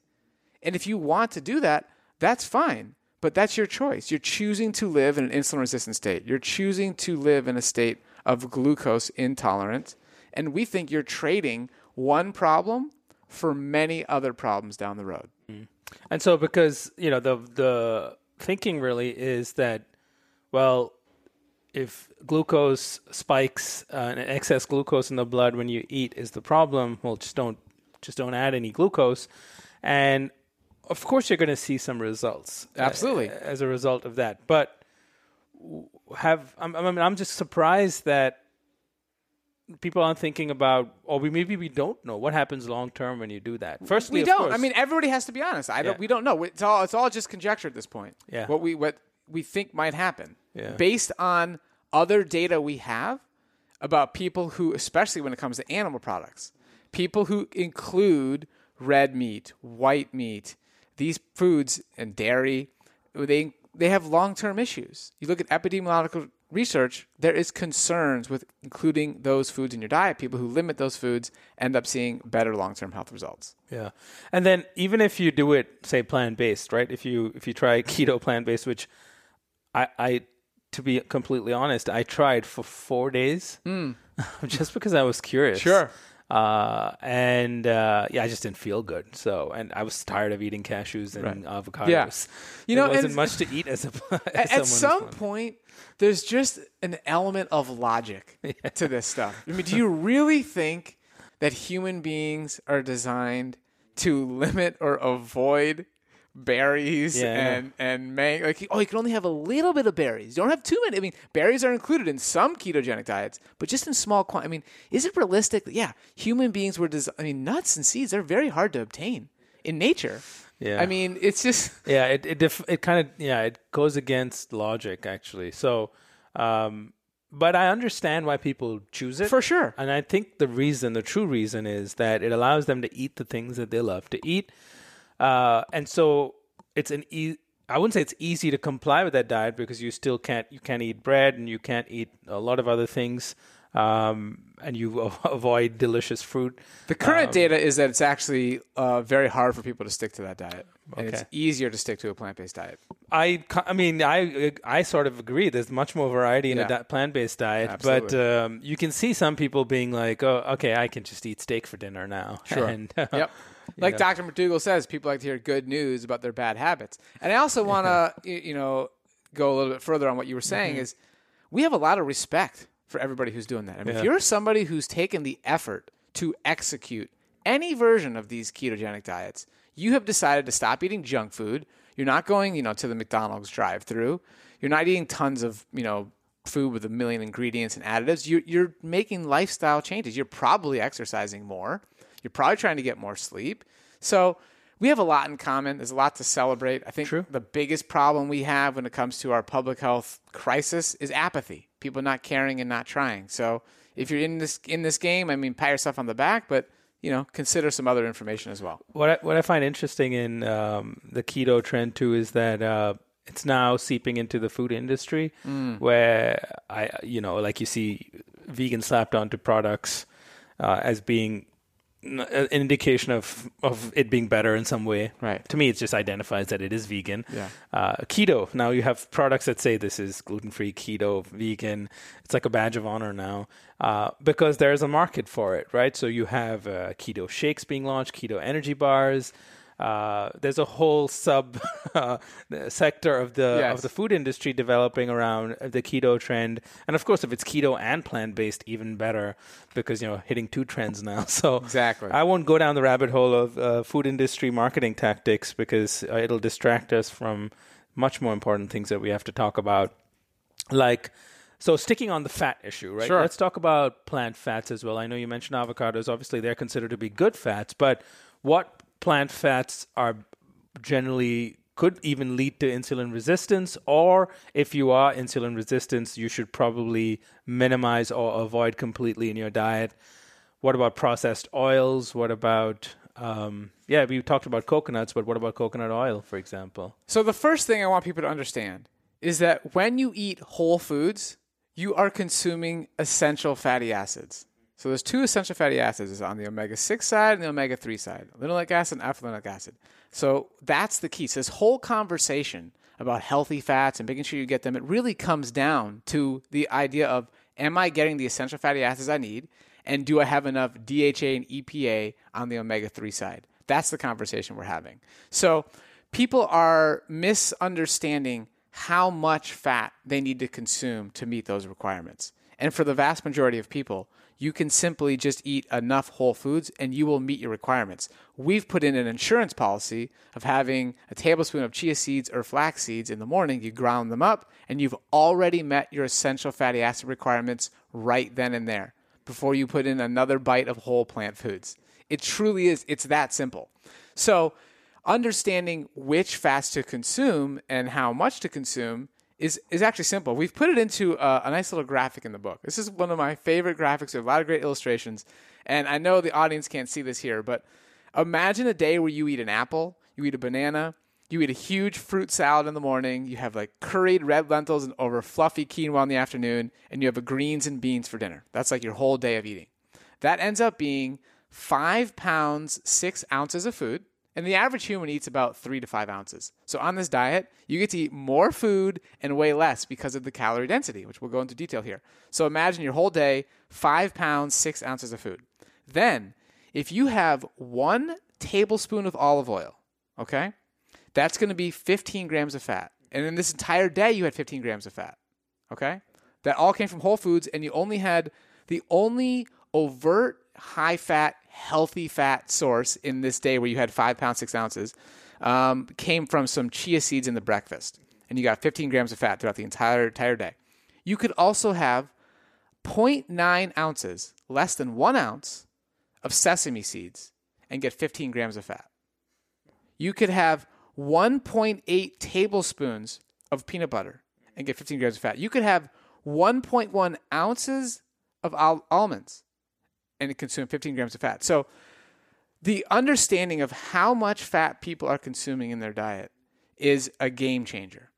And if you want to do that, that's fine. But that's your choice. You're choosing to live in an insulin-resistant state. You're choosing to live in a state of glucose intolerance. And we think you're trading one problem for many other problems down the road. And so because, you know, the thinking really is that, well, if glucose spikes and excess glucose in the blood when you eat is the problem, well, just don't add any glucose. And of course, you're going to see some results. Absolutely. As a result of that. But I'm just surprised that people aren't thinking about, or maybe we don't know what happens long term when you do that. Firstly, we don't. Of course, I mean, everybody has to be honest. We don't know. It's all just conjecture at this point. Yeah. What we think might happen, based on other data we have about people who, especially when it comes to animal products, people who include red meat, white meat, these foods and dairy, they have long-term issues. You look at epidemiological research, there is concerns with including those foods in your diet. People who limit those foods end up seeing better long-term health results. Yeah. And then even if you do it, say, plant-based, right? If you try keto plant-based, which I to be completely honest, I tried for 4 days just because I was curious. Sure. I just didn't feel good. So, and I was tired of eating cashews and avocados. Yeah. There wasn't much to eat as a at some point, there's just an element of logic to this stuff. I mean, do you really think that human beings are designed to limit or avoid berries and mango? Like, you can only have a little bit of berries. You don't have too many. I mean, berries are included in some ketogenic diets, but just in small quantities. I mean, is it realistic? Yeah, human beings were designed. I mean, nuts and seeds are very hard to obtain in nature. Yeah, I mean, it's just it goes against logic actually. So, but I understand why people choose it for sure, and I think the true reason, is that it allows them to eat the things that they love to eat. And so it's I wouldn't say it's easy to comply with that diet because you can't eat bread and you can't eat a lot of other things, and you avoid delicious fruit. The current data is that it's actually very hard for people to stick to that diet, and it's easier to stick to a plant-based diet. I mean, I sort of agree. There's much more variety in a plant-based diet, absolutely. But you can see some people being like, oh, okay, I can just eat steak for dinner now. Sure. And, yep. Like Dr. McDougall says, people like to hear good news about their bad habits. And I also want to, go a little bit further on what you were saying is we have a lot of respect for everybody who's doing that. I mean, if you're somebody who's taken the effort to execute any version of these ketogenic diets, you have decided to stop eating junk food. You're not going, to the McDonald's drive-thru. You're not eating tons of, food with 1 million ingredients and additives. You're making lifestyle changes. You're probably exercising more. You're probably trying to get more sleep. So we have a lot in common. There's a lot to celebrate. I think the biggest problem we have when it comes to our public health crisis is apathy. People not caring and not trying. So if you're in this game, I mean, pat yourself on the back, but consider some other information as well. What I find interesting in the keto trend too is that it's now seeping into the food industry, where like you see vegan slapped onto products as being an indication of it being better in some way. Right. To me, it just identifies that it is vegan. Yeah. Keto. Now you have products that say this is gluten-free, keto, vegan. It's like a badge of honor now because there is a market for it, right? So you have keto shakes being launched, keto energy bars, there's a whole sub sector of the of the food industry developing around the keto trend. And of course, if it's keto and plant-based, even better, because, you know, hitting two trends now. So exactly. I won't go down the rabbit hole of food industry marketing tactics, because it'll distract us from much more important things that we have to talk about. Like, so sticking on the fat issue, right? Sure. Let's talk about plant fats as well. I know you mentioned avocados. Obviously, they're considered to be good fats, but what plant fats are generally could even lead to insulin resistance, or if you are insulin resistant, you should probably minimize or avoid completely in your diet. What about processed oils? What about... we talked about coconuts, but what about coconut oil, for example? So the first thing I want people to understand is that when you eat whole foods, you are consuming essential fatty acids. So there's two essential fatty acids. It's on the omega-6 side and the omega-3 side, linoleic acid and alpha-linoleic acid. So that's the key. So this whole conversation about healthy fats and making sure you get them, it really comes down to the idea of, am I getting the essential fatty acids I need? And do I have enough DHA and EPA on the omega-3 side? That's the conversation we're having. So people are misunderstanding how much fat they need to consume to meet those requirements. And for the vast majority of people, you can simply just eat enough whole foods and you will meet your requirements. We've put in an insurance policy of having a tablespoon of chia seeds or flax seeds in the morning. You ground them up and you've already met your essential fatty acid requirements right then and there, before you put in another bite of whole plant foods. It truly is. It's that simple. So understanding which fats to consume and how much to consume is actually simple. We've put it into a nice little graphic in the book. This is one of my favorite graphics. There are a lot of great illustrations. And I know the audience can't see this here, but imagine a day where you eat an apple, you eat a banana, you eat a huge fruit salad in the morning, you have like curried red lentils and over fluffy quinoa in the afternoon, and you have a greens and beans for dinner. That's like your whole day of eating. That ends up being 5 pounds, 6 ounces of food, and the average human eats about 3 to 5 ounces. So on this diet, you get to eat more food and weigh less because of the calorie density, which we'll go into detail here. So imagine your whole day, 5 pounds, 6 ounces of food. Then, if you have 1 tablespoon of olive oil, okay? That's going to be 15 grams of fat. And in this entire day, you had 15 grams of fat, okay? That all came from whole foods, and you only had the only overt high-fat, healthy fat source in this day where you had 5 pounds, 6 ounces, came from some chia seeds in the breakfast. And you got 15 grams of fat throughout the entire day. You could also have 0.9 ounces, less than 1 ounce, of sesame seeds and get 15 grams of fat. You could have 1.8 tablespoons of peanut butter and get 15 grams of fat. You could have 1.1 ounces of almonds and consume 15 grams of fat. So the understanding of how much fat people are consuming in their diet is a game changer.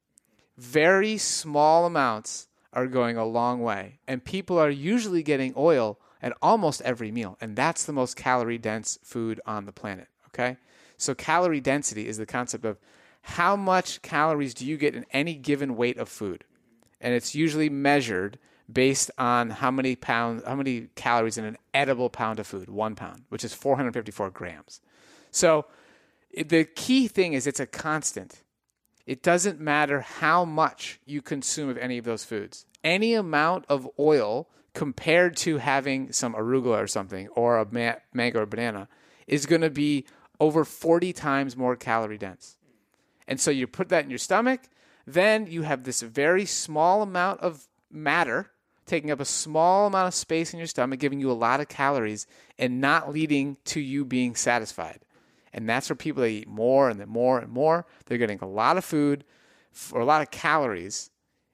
Very small amounts are going a long way, and people are usually getting oil at almost every meal, and that's the most calorie-dense food on the planet, okay? So calorie density is the concept of how much calories do you get in any given weight of food. And it's usually measured based on how many calories in an edible pound of food, 1 pound, which is 454 grams. So the key thing is it's a constant. It doesn't matter how much you consume of any of those foods. Any amount of oil compared to having some arugula or something or a mango or banana is going to be over 40 times more calorie dense. And so you put that in your stomach, then you have this very small amount of matter taking up a small amount of space in your stomach, giving you a lot of calories and not leading to you being satisfied. And that's where people eat more and more and more. They're getting a lot of food or a lot of calories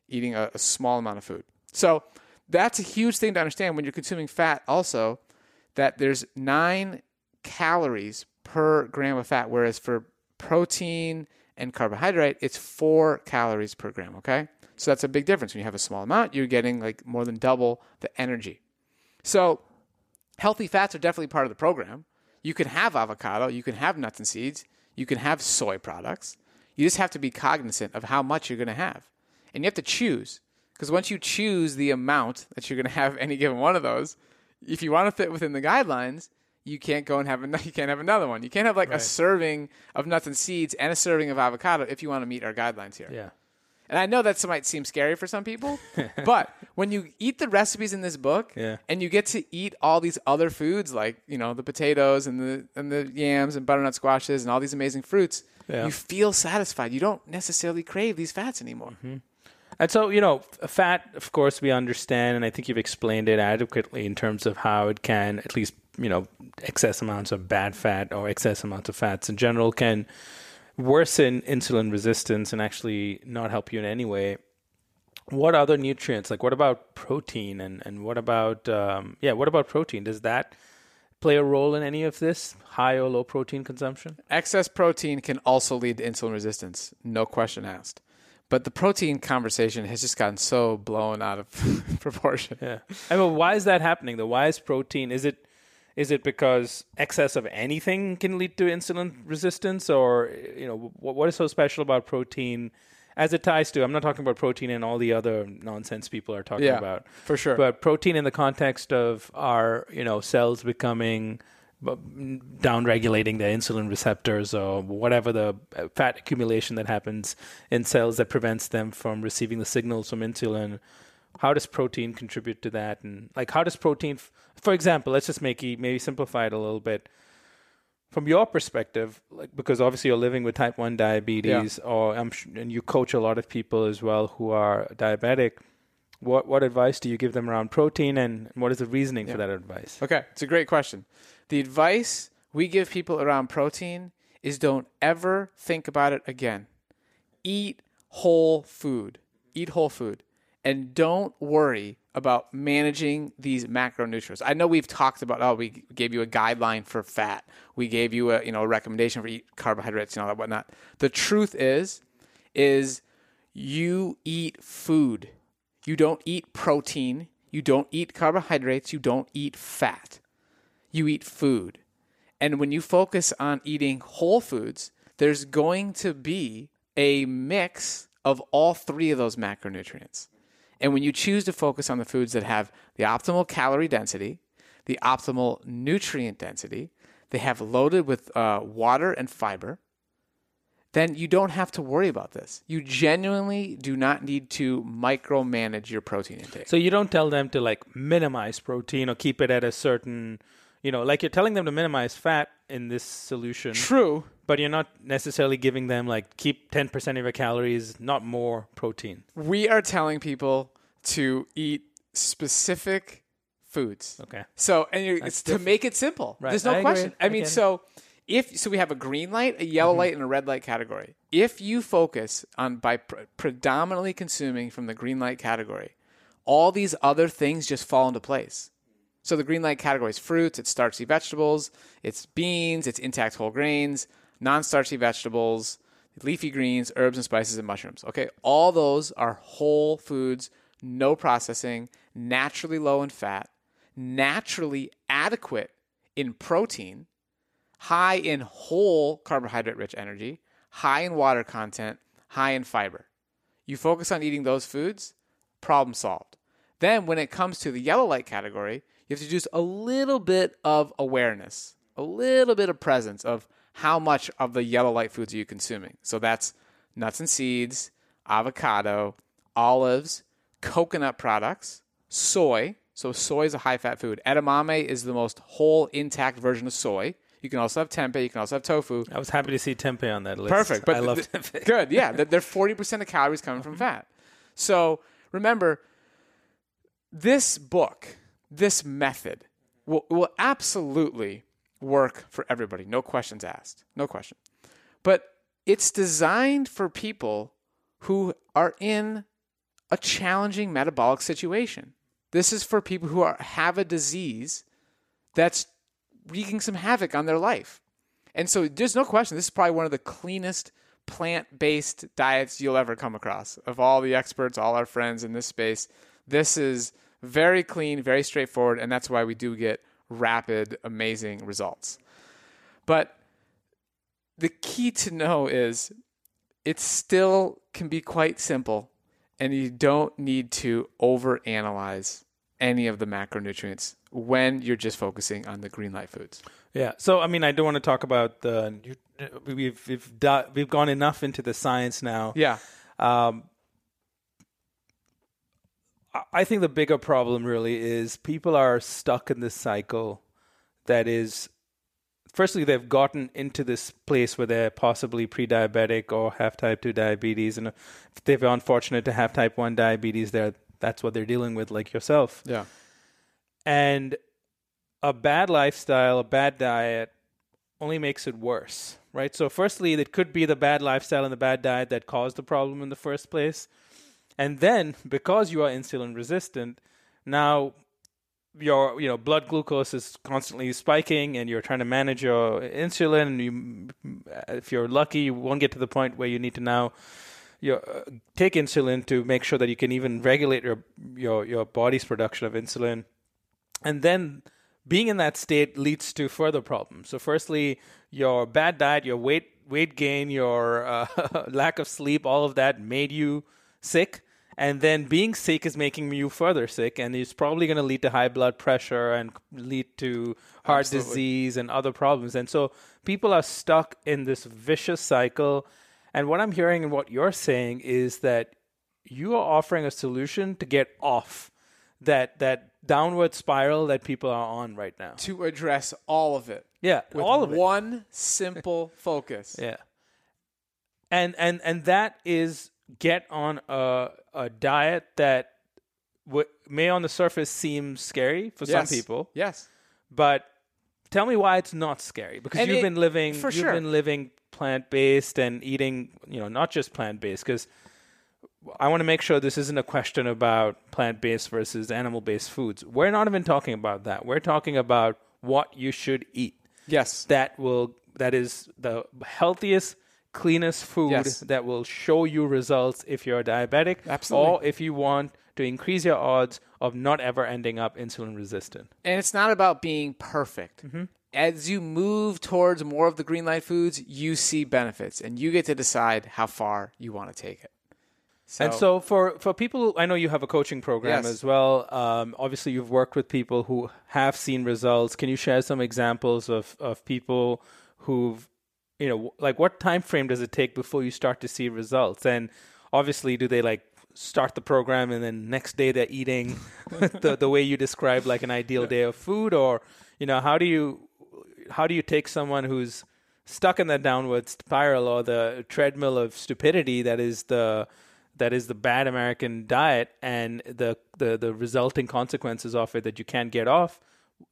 eating a small amount of food. So that's a huge thing to understand when you're consuming fat also, that there's 9 calories per gram of fat, whereas for protein and carbohydrate, it's 4 calories per gram, okay? So that's a big difference. When you have a small amount, you're getting like more than double the energy. So healthy fats are definitely part of the program. You can have avocado, you can have nuts and seeds, you can have soy products. You just have to be cognizant of how much you're going to have. And you have to choose, because once you choose the amount that you're going to have any given one of those, if you want to fit within the guidelines, you can't go and have another. You can't have another one. You can't have like a serving of nuts and seeds and a serving of avocado if you want to meet our guidelines here. Yeah, and I know that might seem scary for some people, but when you eat the recipes in this book and you get to eat all these other foods like you know the potatoes and the yams and butternut squashes and all these amazing fruits, you feel satisfied. You don't necessarily crave these fats anymore. Mm-hmm. And so, you know, fat, of course, we understand, and I think you've explained it adequately in terms of how it can, at least, you know, excess amounts of bad fat or excess amounts of fats in general can worsen insulin resistance and actually not help you in any way. What other nutrients? Like, what about protein? And what about, what about protein? Does that play a role in any of this, high or low protein consumption? Excess protein can also lead to insulin resistance, no question asked. But the protein conversation has just gotten so blown out of proportion. Yeah, I mean, why is that happening? Why is protein? Is it because excess of anything can lead to insulin resistance, or you know, what is so special about protein as it ties to? I'm not talking about protein and all the other nonsense people are talking about, for sure. But protein in the context of our cells becoming down-regulating their insulin receptors or whatever the fat accumulation that happens in cells that prevents them from receiving the signals from insulin. How does protein contribute to that? And like, how does protein, for example, let's just maybe simplify it a little bit. From your perspective, like because obviously you're living with type 1 diabetes and you coach a lot of people as well who are diabetic. What advice do you give them around protein and what is the reasoning for that advice? Okay, it's a great question. The advice we give people around protein is don't ever think about it again. Eat whole food. Eat whole food. And don't worry about managing these macronutrients. I know we've talked about, we gave you a guideline for fat. We gave you a recommendation for eat carbohydrates and all that whatnot. The truth is you eat food. You don't eat protein. You don't eat carbohydrates. You don't eat fat. You eat food. And when you focus on eating whole foods, there's going to be a mix of all three of those macronutrients. And when you choose to focus on the foods that have the optimal calorie density, the optimal nutrient density, they have loaded with water and fiber, then you don't have to worry about this. You genuinely do not need to micromanage your protein intake. So you don't tell them to like minimize protein or keep it at a certain... like you're telling them to minimize fat in this solution. True. But you're not necessarily giving them like keep 10% of your calories, not more protein. We are telling people to eat specific foods. Okay. So, and it's different. To make it simple. Right. There's no question. I mean, so we have a green light, a yellow light, and a red light category. If you focus on by predominantly consuming from the green light category, all these other things just fall into place. So the green light category is fruits, it's starchy vegetables, it's beans, it's intact whole grains, non-starchy vegetables, leafy greens, herbs and spices, and mushrooms. Okay, all those are whole foods, no processing, naturally low in fat, naturally adequate in protein, high in whole carbohydrate-rich energy, high in water content, high in fiber. You focus on eating those foods, problem solved. Then when it comes to the yellow light category, you have to do a little bit of awareness, a little bit of presence of how much of the yellow light foods are you consuming. So that's nuts and seeds, avocado, olives, coconut products, soy. So soy is a high-fat food. Edamame is the most whole, intact version of soy. You can also have tempeh. You can also have tofu. I was happy to see tempeh on that list. Perfect. But I love tempeh. Good. Yeah. They're 40% of calories coming from fat. So remember, this book... this method will absolutely work for everybody. No questions asked. No question. But it's designed for people who are in a challenging metabolic situation. This is for people who have a disease that's wreaking some havoc on their life. And so there's no question. This is probably one of the cleanest plant-based diets you'll ever come across. Of all the experts, all our friends in this space, this is... very clean, very straightforward, and that's why we do get rapid, amazing results. But the key to know is it still can be quite simple, and you don't need to overanalyze any of the macronutrients when you're just focusing on the green light foods. Yeah. So, I mean, I do want to talk about the we've gone enough into the science now. Yeah. I think the bigger problem really is people are stuck in this cycle that is, firstly, they've gotten into this place where they're possibly pre-diabetic or have type 2 diabetes. And if they're unfortunate to have type 1 diabetes, that's what they're dealing with, like yourself. Yeah. And a bad lifestyle, a bad diet only makes it worse, right? So firstly, it could be the bad lifestyle and the bad diet that caused the problem in the first place. And then, because you are insulin resistant, now your blood glucose is constantly spiking, and you're trying to manage your insulin. And if you're lucky, you won't get to the point where you need to now take insulin to make sure that you can even regulate your body's production of insulin. And then, being in that state leads to further problems. So, firstly, your bad diet, your weight gain, your lack of sleep, all of that made you sick. And then being sick is making you further sick, and it's probably going to lead to high blood pressure and lead to heart disease and other problems. And so people are stuck in this vicious cycle. And what I'm hearing and what you're saying is that you are offering a solution to get off that downward spiral that people are on right now. To address all of it. Yeah, all of it. One simple focus. Yeah. And that is... get on a diet that may on the surface seem scary for some people. Yes. But tell me why it's not scary, because you've been living plant-based and eating, not just plant-based, because I want to make sure this isn't a question about plant-based versus animal-based foods. We're not even talking about that. We're talking about what you should eat. Yes. That is the healthiest, cleanest food that will show you results if you're diabetic. Absolutely. Or if you want to increase your odds of not ever ending up insulin resistant. And it's not about being perfect. Mm-hmm. As you move towards more of the green light foods, you see benefits and you get to decide how far you want to take it. So for people, I know you have a coaching program as well. Obviously, you've worked with people who have seen results. Can you share some examples of people who've what time frame does it take before you start to see results? And obviously, do they start the program and then next day they're eating the way you describe, like an ideal day of food? Or, how do you take someone who's stuck in that downward spiral or the treadmill of stupidity that is the bad American diet and the resulting consequences of it that you can't get off?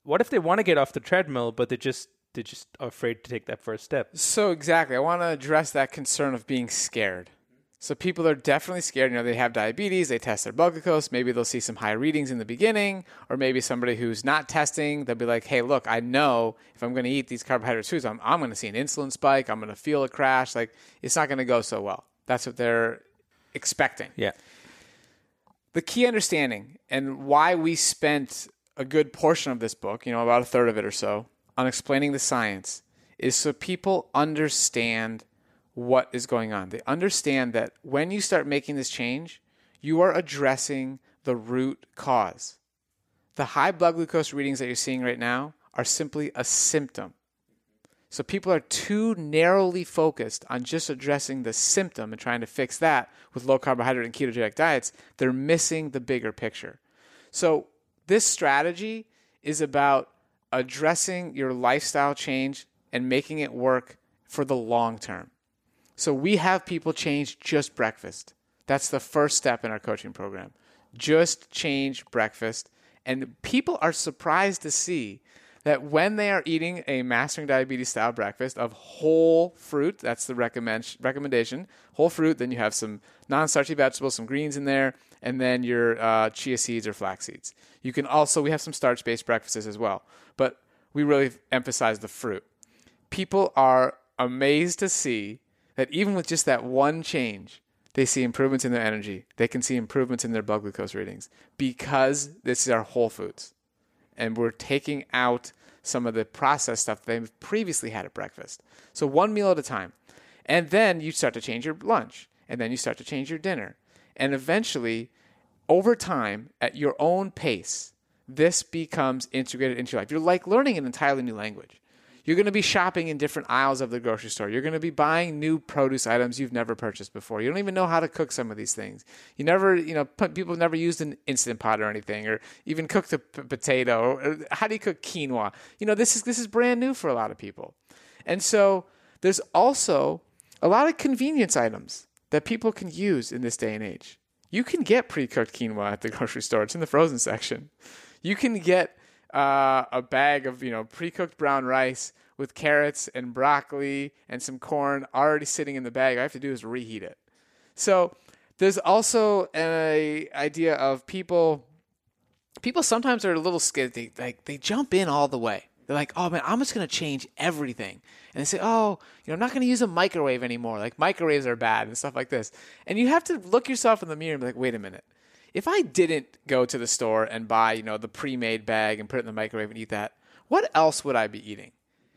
What if they want to get off the treadmill, but they're just afraid to take that first step? So exactly. I want to address that concern of being scared. So people are definitely scared. They have diabetes, they test their blood glucose. Maybe they'll see some high readings in the beginning, or maybe somebody who's not testing, they'll be like, hey, look, I know if I'm going to eat these carbohydrate foods, I'm going to see an insulin spike. I'm going to feel a crash. It's not going to go so well. That's what they're expecting. Yeah. The key understanding and why we spent a good portion of this book, about a third of it or so, on explaining the science is so people understand what is going on. They understand that when you start making this change, you are addressing the root cause. The high blood glucose readings that you're seeing right now are simply a symptom. So people are too narrowly focused on just addressing the symptom and trying to fix that with low carbohydrate and ketogenic diets. They're missing the bigger picture. So this strategy is about addressing your lifestyle change and making it work for the long term. So we have people change just breakfast. That's the first step in our coaching program. Just change breakfast. And people are surprised to see that when they are eating a Mastering Diabetes style breakfast of whole fruit, that's the recommendation, whole fruit, then you have some non-starchy vegetables, some greens in there, and then your chia seeds or flax seeds. You can also, we have some starch-based breakfasts as well, but we really emphasize the fruit. People are amazed to see that even with just that one change, they see improvements in their energy. They can see improvements in their blood glucose readings because this is our whole foods. And we're taking out some of the processed stuff they've previously had at breakfast. So one meal at a time. And then you start to change your lunch. And then you start to change your dinner. And eventually, over time, at your own pace, this becomes integrated into your life. You're like learning an entirely new language. You're going to be shopping in different aisles of the grocery store. You're going to be buying new produce items you've never purchased before. You don't even know how to cook some of these things. You never, people have never used an Instant Pot or anything, or even cooked a potato. Or how do you cook quinoa? This is brand new for a lot of people. And so there's also a lot of convenience items that people can use in this day and age. You can get pre-cooked quinoa at the grocery store. It's in the frozen section. You can get a bag of pre-cooked brown rice with carrots and broccoli and some corn already sitting in the bag. All I have to do is reheat it. So there's also an idea of people sometimes are a little scared. They jump in all the way. They're like, oh man, I'm just going to change everything. And they say, I'm not going to use a microwave anymore. Like microwaves are bad and stuff like this. And you have to look yourself in the mirror and be like, wait a minute. If I didn't go to the store and buy, the pre-made bag and put it in the microwave and eat that, what else would I be eating?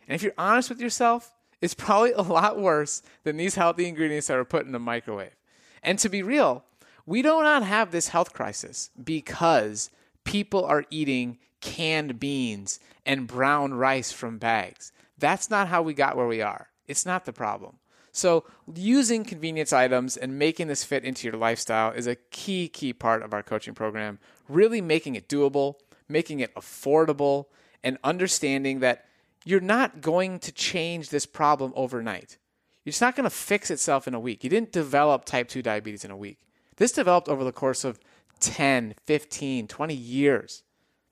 And if you're honest with yourself, it's probably a lot worse than these healthy ingredients that are put in the microwave. And to be real, we do not have this health crisis because people are eating canned beans and brown rice from bags. That's not how we got where we are. It's not the problem. So using convenience items and making this fit into your lifestyle is a key part of our coaching program. Really making it doable, making it affordable, and understanding that you're not going to change this problem overnight. It's not going to fix itself in a week. You didn't develop type 2 diabetes in a week. This developed over the course of 10, 15, 20 years.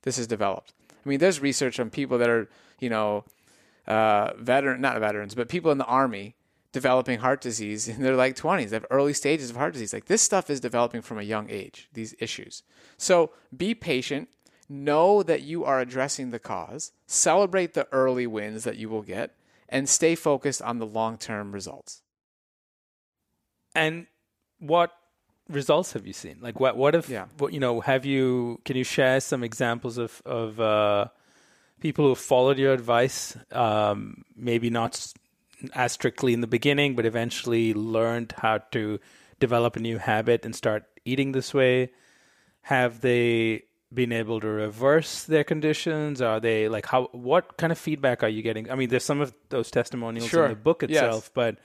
This is developed. I mean, there's research on people that are, not veterans, but people in the Army developing heart disease in their 20s. They have early stages of heart disease. This stuff is developing from a young age, these issues. So be patient. Know that you are addressing the cause. Celebrate the early wins that you will get and stay focused on the long-term results. And what results have you seen? Can you share some examples of people who have followed your advice, maybe not as strictly in the beginning, but eventually learned how to develop a new habit and start eating this way? Have they been able to reverse their conditions? Are they what kind of feedback are you getting? I mean, there's some of those testimonials in the book itself, but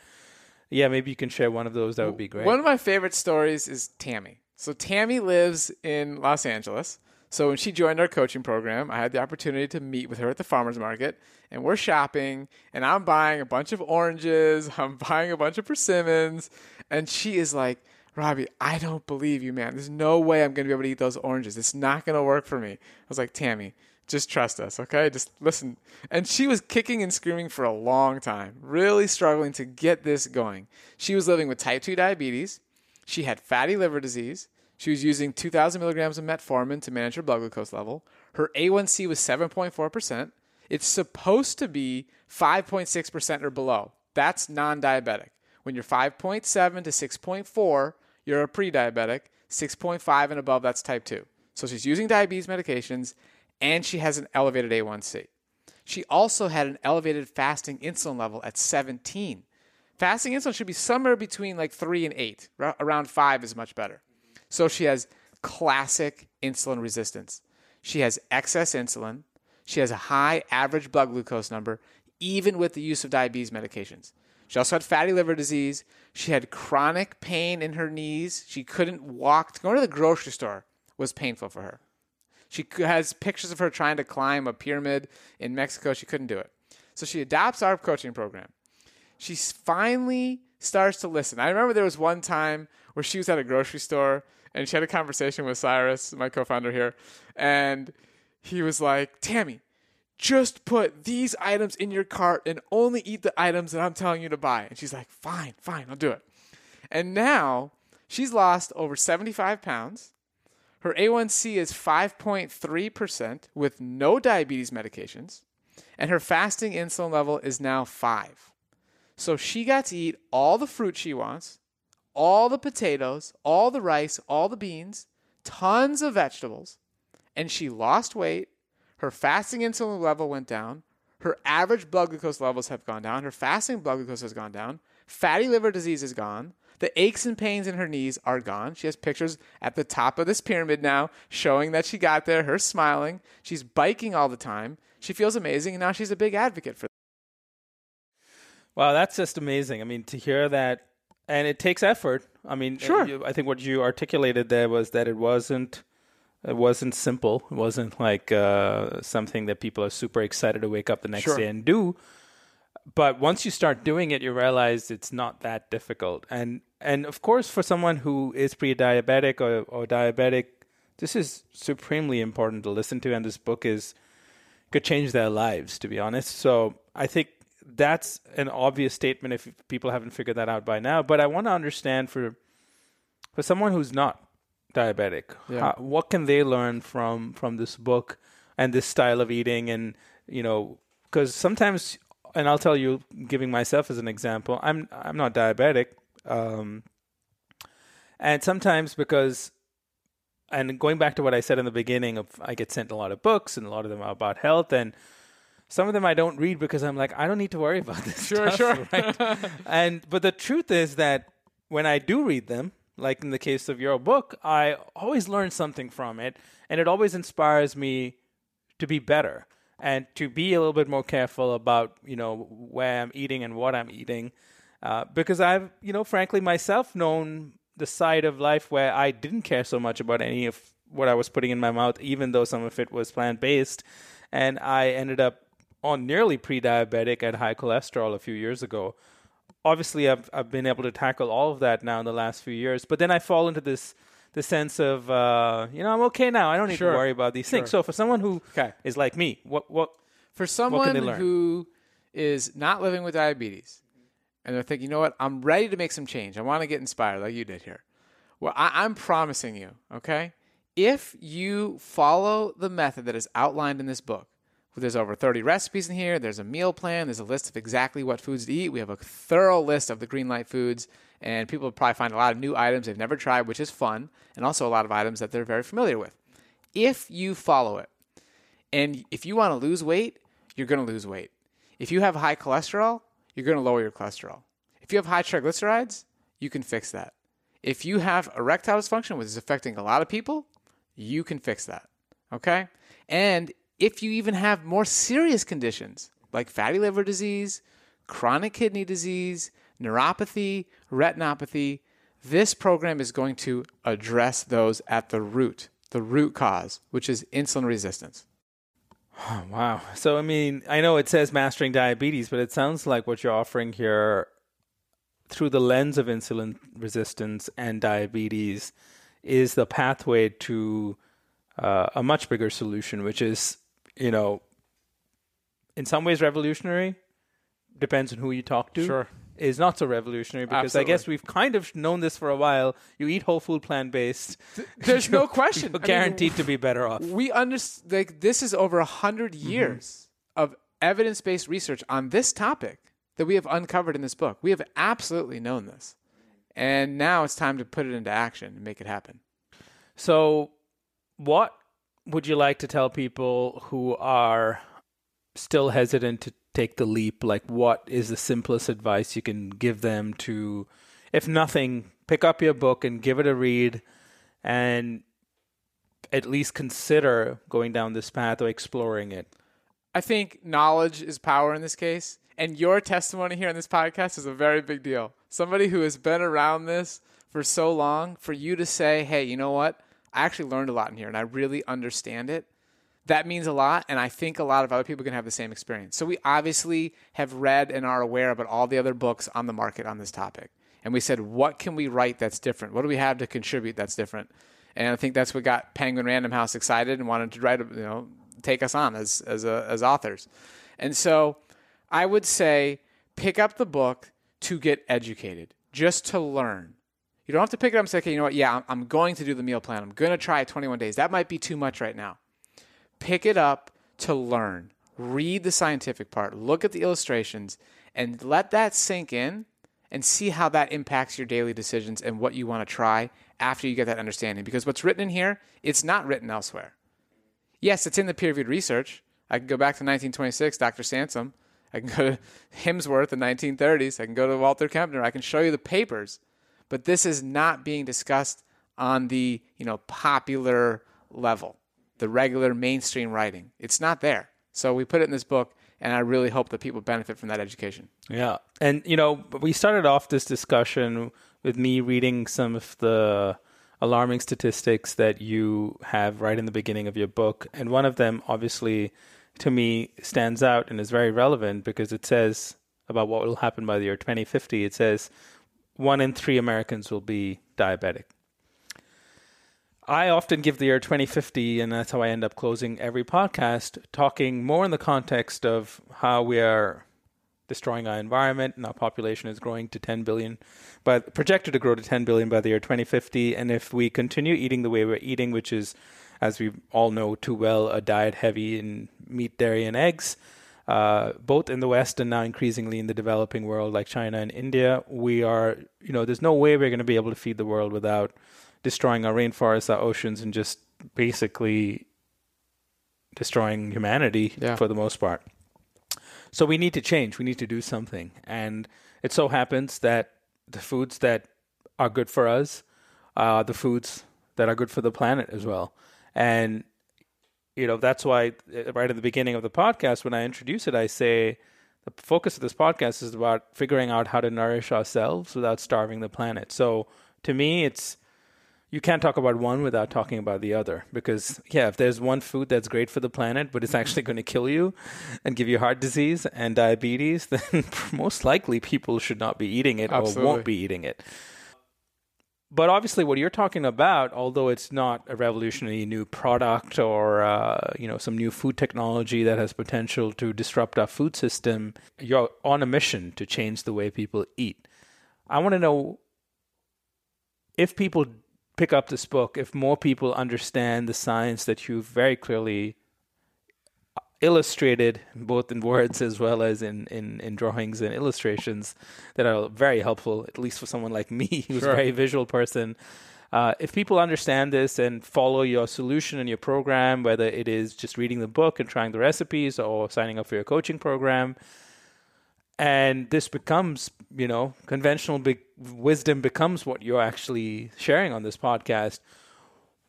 yeah, maybe you can share one of those. That would be great. One of my favorite stories is Tammy. So Tammy lives in Los Angeles. So when she joined our coaching program, I had the opportunity to meet with her at the farmer's market, and we're shopping, and I'm buying a bunch of oranges, I'm buying a bunch of persimmons, and she is like, Robbie, I don't believe you, man. There's no way I'm going to be able to eat those oranges. It's not going to work for me. I was like, Tammy, just trust us, okay? Just listen. And she was kicking and screaming for a long time, really struggling to get this going. She was living with type 2 diabetes. She had fatty liver disease. She was using 2,000 milligrams of metformin to manage her blood glucose level. Her A1C was 7.4%. It's supposed to be 5.6% or below. That's non-diabetic. When you're 5.7 to 6.4, you're a pre-diabetic. 6.5 and above, that's type 2. So she's using diabetes medications, and she has an elevated A1C. She also had an elevated fasting insulin level at 17. Fasting insulin should be somewhere between 3 and 8. Around 5 is much better. So she has classic insulin resistance. She has excess insulin. She has a high average blood glucose number, even with the use of diabetes medications. She also had fatty liver disease. She had chronic pain in her knees. She couldn't walk. Going to the grocery store was painful for her. She has pictures of her trying to climb a pyramid in Mexico. She couldn't do it. So she adopts our coaching program. She finally starts to listen. I remember there was one time where she was at a grocery store, and she had a conversation with Cyrus, my co-founder here, and he was like, Tammy, just put these items in your cart and only eat the items that I'm telling you to buy. And she's like, fine, I'll do it. And now she's lost over 75 pounds. Her A1C is 5.3% with no diabetes medications, and her fasting insulin level is now 5. So she got to eat all the fruit she wants, all the potatoes, all the rice, all the beans, tons of vegetables, and she lost weight. Her fasting insulin level went down. Her average blood glucose levels have gone down. Her fasting blood glucose has gone down. Fatty liver disease is gone. The aches and pains in her knees are gone. She has pictures at the top of this pyramid now showing that she got there, her smiling. She's biking all the time. She feels amazing, and now she's a big advocate for that. Wow, that's just amazing. I mean, to hear that, and it takes effort. I mean, sure. I think what you articulated there was that it wasn't simple. It wasn't like something that people are super excited to wake up the next day and do. But once you start doing it, you realize it's not that difficult. And of course, for someone who is pre-diabetic or diabetic, this is supremely important to listen to. And this book could change their lives, to be honest. So I think that's an obvious statement if people haven't figured that out by now. But I want to understand for someone who's not diabetic, what can they learn from this book and this style of eating? And, you know, because sometimes, and I'll tell you, giving myself as an example, I'm not diabetic. And sometimes because, and going back to what I said in the beginning, I get sent a lot of books and a lot of them are about health, and some of them I don't read because I'm like, I don't need to worry about this stuff, right? But the truth is that when I do read them, like in the case of your book, I always learn something from it, and it always inspires me to be better and to be a little bit more careful about, you know, where I'm eating and what I'm eating, because I've, you know, frankly myself known the side of life where I didn't care so much about any of what I was putting in my mouth, even though some of it was plant-based, and I ended up on nearly pre-diabetic at high cholesterol a few years ago. Obviously, I've been able to tackle all of that now in the last few years. But then I fall into the sense of, you know, I'm okay now. I don't need to worry about these things. So for someone who is like me, what can they learn? Who is not living with diabetes and they're thinking, you know what, I'm ready to make some change. I want to get inspired like you did here. Well, I'm promising you, okay, if you follow the method that is outlined in this book, there's over 30 recipes in here. There's a meal plan. There's a list of exactly what foods to eat. We have a thorough list of the green light foods, and people will probably find a lot of new items they've never tried, which is fun, and also a lot of items that they're very familiar with. If you follow it, and if you want to lose weight, you're going to lose weight. If you have high cholesterol, you're going to lower your cholesterol. If you have high triglycerides, you can fix that. If you have erectile dysfunction, which is affecting a lot of people, you can fix that, okay? And if you even have more serious conditions like fatty liver disease, chronic kidney disease, neuropathy, retinopathy, this program is going to address those at the root cause, which is insulin resistance. Oh, wow. So, I mean, I know it says Mastering Diabetes, but it sounds like what you're offering here through the lens of insulin resistance and diabetes is the pathway to a much bigger solution, which is, you know, in some ways revolutionary, depends on who you talk to, is not so revolutionary because I guess we've kind of known this for a while. You eat whole food plant-based. There's no question. You're guaranteed to be better off. We understand, like, this is over 100 years of evidence-based research on this topic that we have uncovered in this book. We have absolutely known this. And now it's time to put it into action and make it happen. So what would you like to tell people who are still hesitant to take the leap? Like, what is the simplest advice you can give them to, if nothing, pick up your book and give it a read and at least consider going down this path or exploring it? I think knowledge is power in this case. And your testimony here on this podcast is a very big deal. Somebody who has been around this for so long, for you to say, hey, you know what? I actually learned a lot in here, and I really understand it. That means a lot, and I think a lot of other people can have the same experience. So we obviously have read and are aware about all the other books on the market on this topic. And we said, what can we write that's different? What do we have to contribute that's different? And I think that's what got Penguin Random House excited and wanted to write, you know, take us on as authors. And so I would say pick up the book to get educated, just to learn. You don't have to pick it up and say, okay, you know what? Yeah, I'm going to do the meal plan. I'm going to try 21 days. That might be too much right now. Pick it up to learn. Read the scientific part. Look at the illustrations and let that sink in and see how that impacts your daily decisions and what you want to try after you get that understanding. Because what's written in here, it's not written elsewhere. Yes, it's in the peer-reviewed research. I can go back to 1926, Dr. Sansom. I can go to Hemsworth in the 1930s. I can go to Walter Kempner. I can show you the papers. but this is not being discussed on the, popular level, the regular mainstream writing. It's not there. So we put it in this book, and I really hope that people benefit from that education. Yeah. And, we started off this discussion with me reading some of the alarming statistics that you have right in the beginning of your book. And one of them, obviously, to me, stands out and is very relevant because it says about what will happen by the year 2050. It says 1 in 3 Americans will be diabetic. I often give the year 2050, and that's how I end up closing every podcast, talking more in the context of how we are destroying our environment, and our population is growing to 10 billion, but projected to grow to 10 billion by the year 2050. And if we continue eating the way we're eating, which is, as we all know too well, a diet heavy in meat, dairy, and eggs, both in the West and now increasingly in the developing world like China and India, we are, there's no way we're going to be able to feed the world without destroying our rainforests, our oceans, and just basically destroying humanity for the most part. So we need to change. We need to do something. And it so happens that the foods that are good for us are the foods that are good for the planet as well. And, that's why right at the beginning of the podcast, when I introduce it, I say the focus of this podcast is about figuring out how to nourish ourselves without starving the planet. So to me, it's you can't talk about one without talking about the other because, if there's one food that's great for the planet, but it's actually going to kill you and give you heart disease and diabetes, then most likely people should not be eating it Absolutely. Or won't be eating it. But obviously what you're talking about, although it's not a revolutionary new product or, some new food technology that has potential to disrupt our food system, you're on a mission to change the way people eat. I want to know if people pick up this book, if more people understand the science that you've very clearly illustrated, both in words as well as in drawings and illustrations that are very helpful, at least for someone like me who's Sure. a very visual person. If people understand this and follow your solution and your program, whether it is just reading the book and trying the recipes or signing up for your coaching program, and this becomes, conventional wisdom becomes what you're actually sharing on this podcast.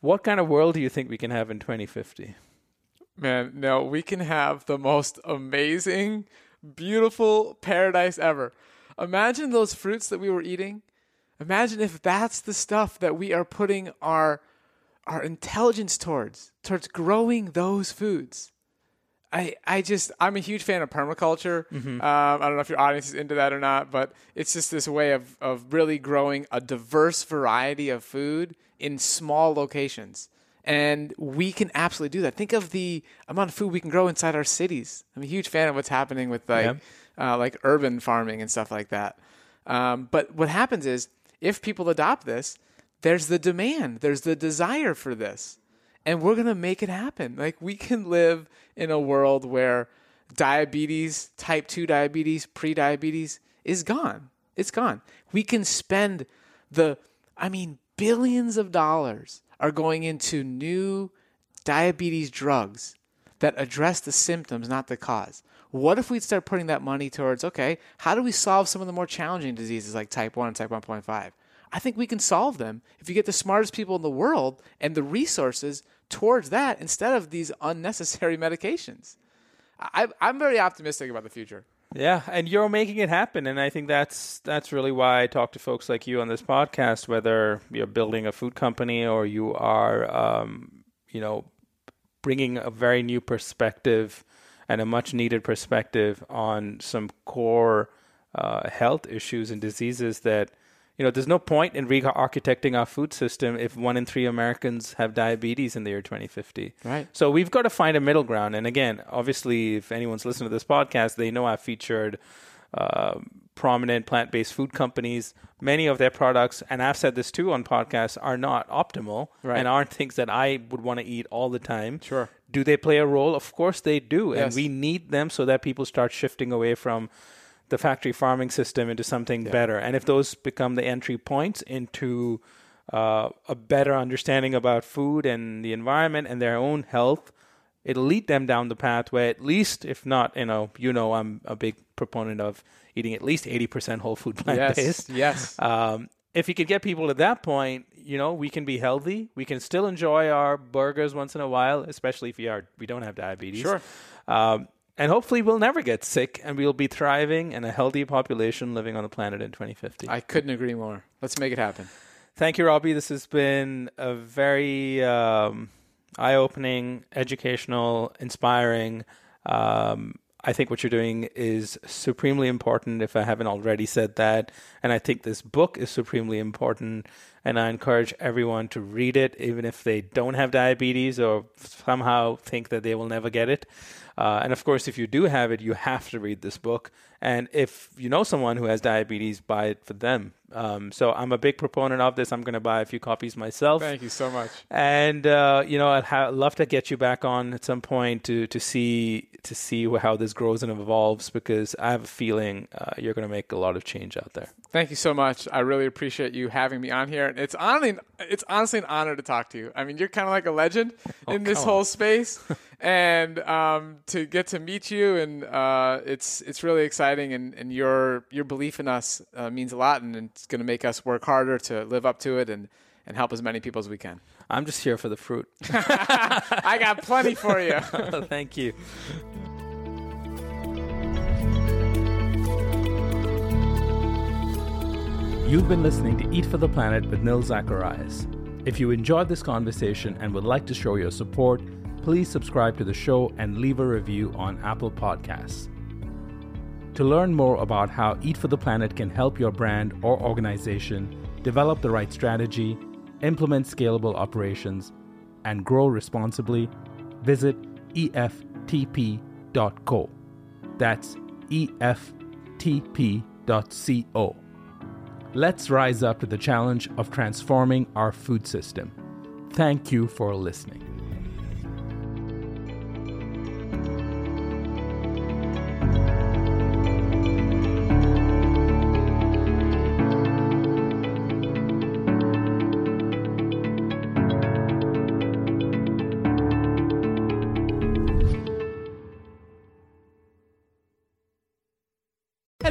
What kind of world do you think we can have in 2050? Man, no, we can have the most amazing, beautiful paradise ever. Imagine those fruits that we were eating. Imagine if that's the stuff that we are putting our intelligence towards growing those foods. I'm a huge fan of permaculture. Mm-hmm. I don't know if your audience is into that or not, but it's just this way of really growing a diverse variety of food in small locations. And we can absolutely do that. Think of the amount of food we can grow inside our cities. I'm a huge fan of what's happening with like urban farming and stuff like that. But what happens is if people adopt this, there's the demand, there's the desire for this. And we're going to make it happen. Like we can live in a world where diabetes, type 2 diabetes, pre-diabetes is gone. It's gone. We can spend billions of dollars are going into new diabetes drugs that address the symptoms, not the cause. What if we start putting that money towards, how do we solve some of the more challenging diseases like type 1 and type 1.5? I think we can solve them if you get the smartest people in the world and the resources towards that instead of these unnecessary medications. I'm very optimistic about the future. Yeah, and you're making it happen. And I think that's really why I talk to folks like you on this podcast, whether you're building a food company or you are, bringing a very new perspective and a much needed perspective on some core health issues and diseases that there's no point in re-architecting our food system if 1 in 3 Americans have diabetes in the year 2050. Right. So we've got to find a middle ground. And again, obviously, if anyone's listened to this podcast, they know I've featured prominent plant-based food companies. Many of their products, and I've said this too on podcasts, are not optimal and aren't things that I would want to eat all the time. Sure. Do they play a role? Of course they do. Yes. And we need them so that people start shifting away from the factory farming system into something better. And if those become the entry points into a better understanding about food and the environment and their own health, it'll lead them down the path where at least, if not, I'm a big proponent of eating at least 80% whole food plant-based. Yes. if you could get people to that point, you know, we can be healthy. We can still enjoy our burgers once in a while, especially if we don't have diabetes. Sure. And hopefully we'll never get sick, and we'll be thriving and a healthy population living on the planet in 2050. I couldn't agree more. Let's make it happen. Thank you, Robbie. This has been a very eye-opening, educational, inspiring. I think what you're doing is supremely important, if I haven't already said that. And I think this book is supremely important. And I encourage everyone to read it, even if they don't have diabetes or somehow think that they will never get it. And of course, if you do have it, you have to read this book. And if you know someone who has diabetes, buy it for them. So I'm a big proponent of this. I'm going to buy a few copies myself. Thank you so much. And you know, I'd love to get you back on at some point to see how this grows and evolves, because I have a feeling you're going to make a lot of change out there. Thank you so much. I really appreciate you having me on here. It's honestly an honor to talk to you. I mean, you're kind of like a legend in this whole space, and to get to meet you, and it's really exciting. And your belief in us means a lot, and it's going to make us work harder to live up to it and help as many people as we can. I'm just here for the fruit. I got plenty for you. Thank you. You've been listening to Eat for the Planet with Nil Zacharias. If you enjoyed this conversation and would like to show your support, please subscribe to the show and leave a review on Apple Podcasts. To learn more about how Eat for the Planet can help your brand or organization develop the right strategy, implement scalable operations, and grow responsibly, visit EFTP.co. That's EFTP.co. Let's rise up to the challenge of transforming our food system. Thank you for listening.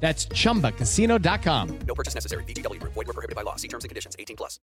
That's ChumbaCasino.com. No purchase necessary. VGW. Void where prohibited by law. See terms and conditions. 18+.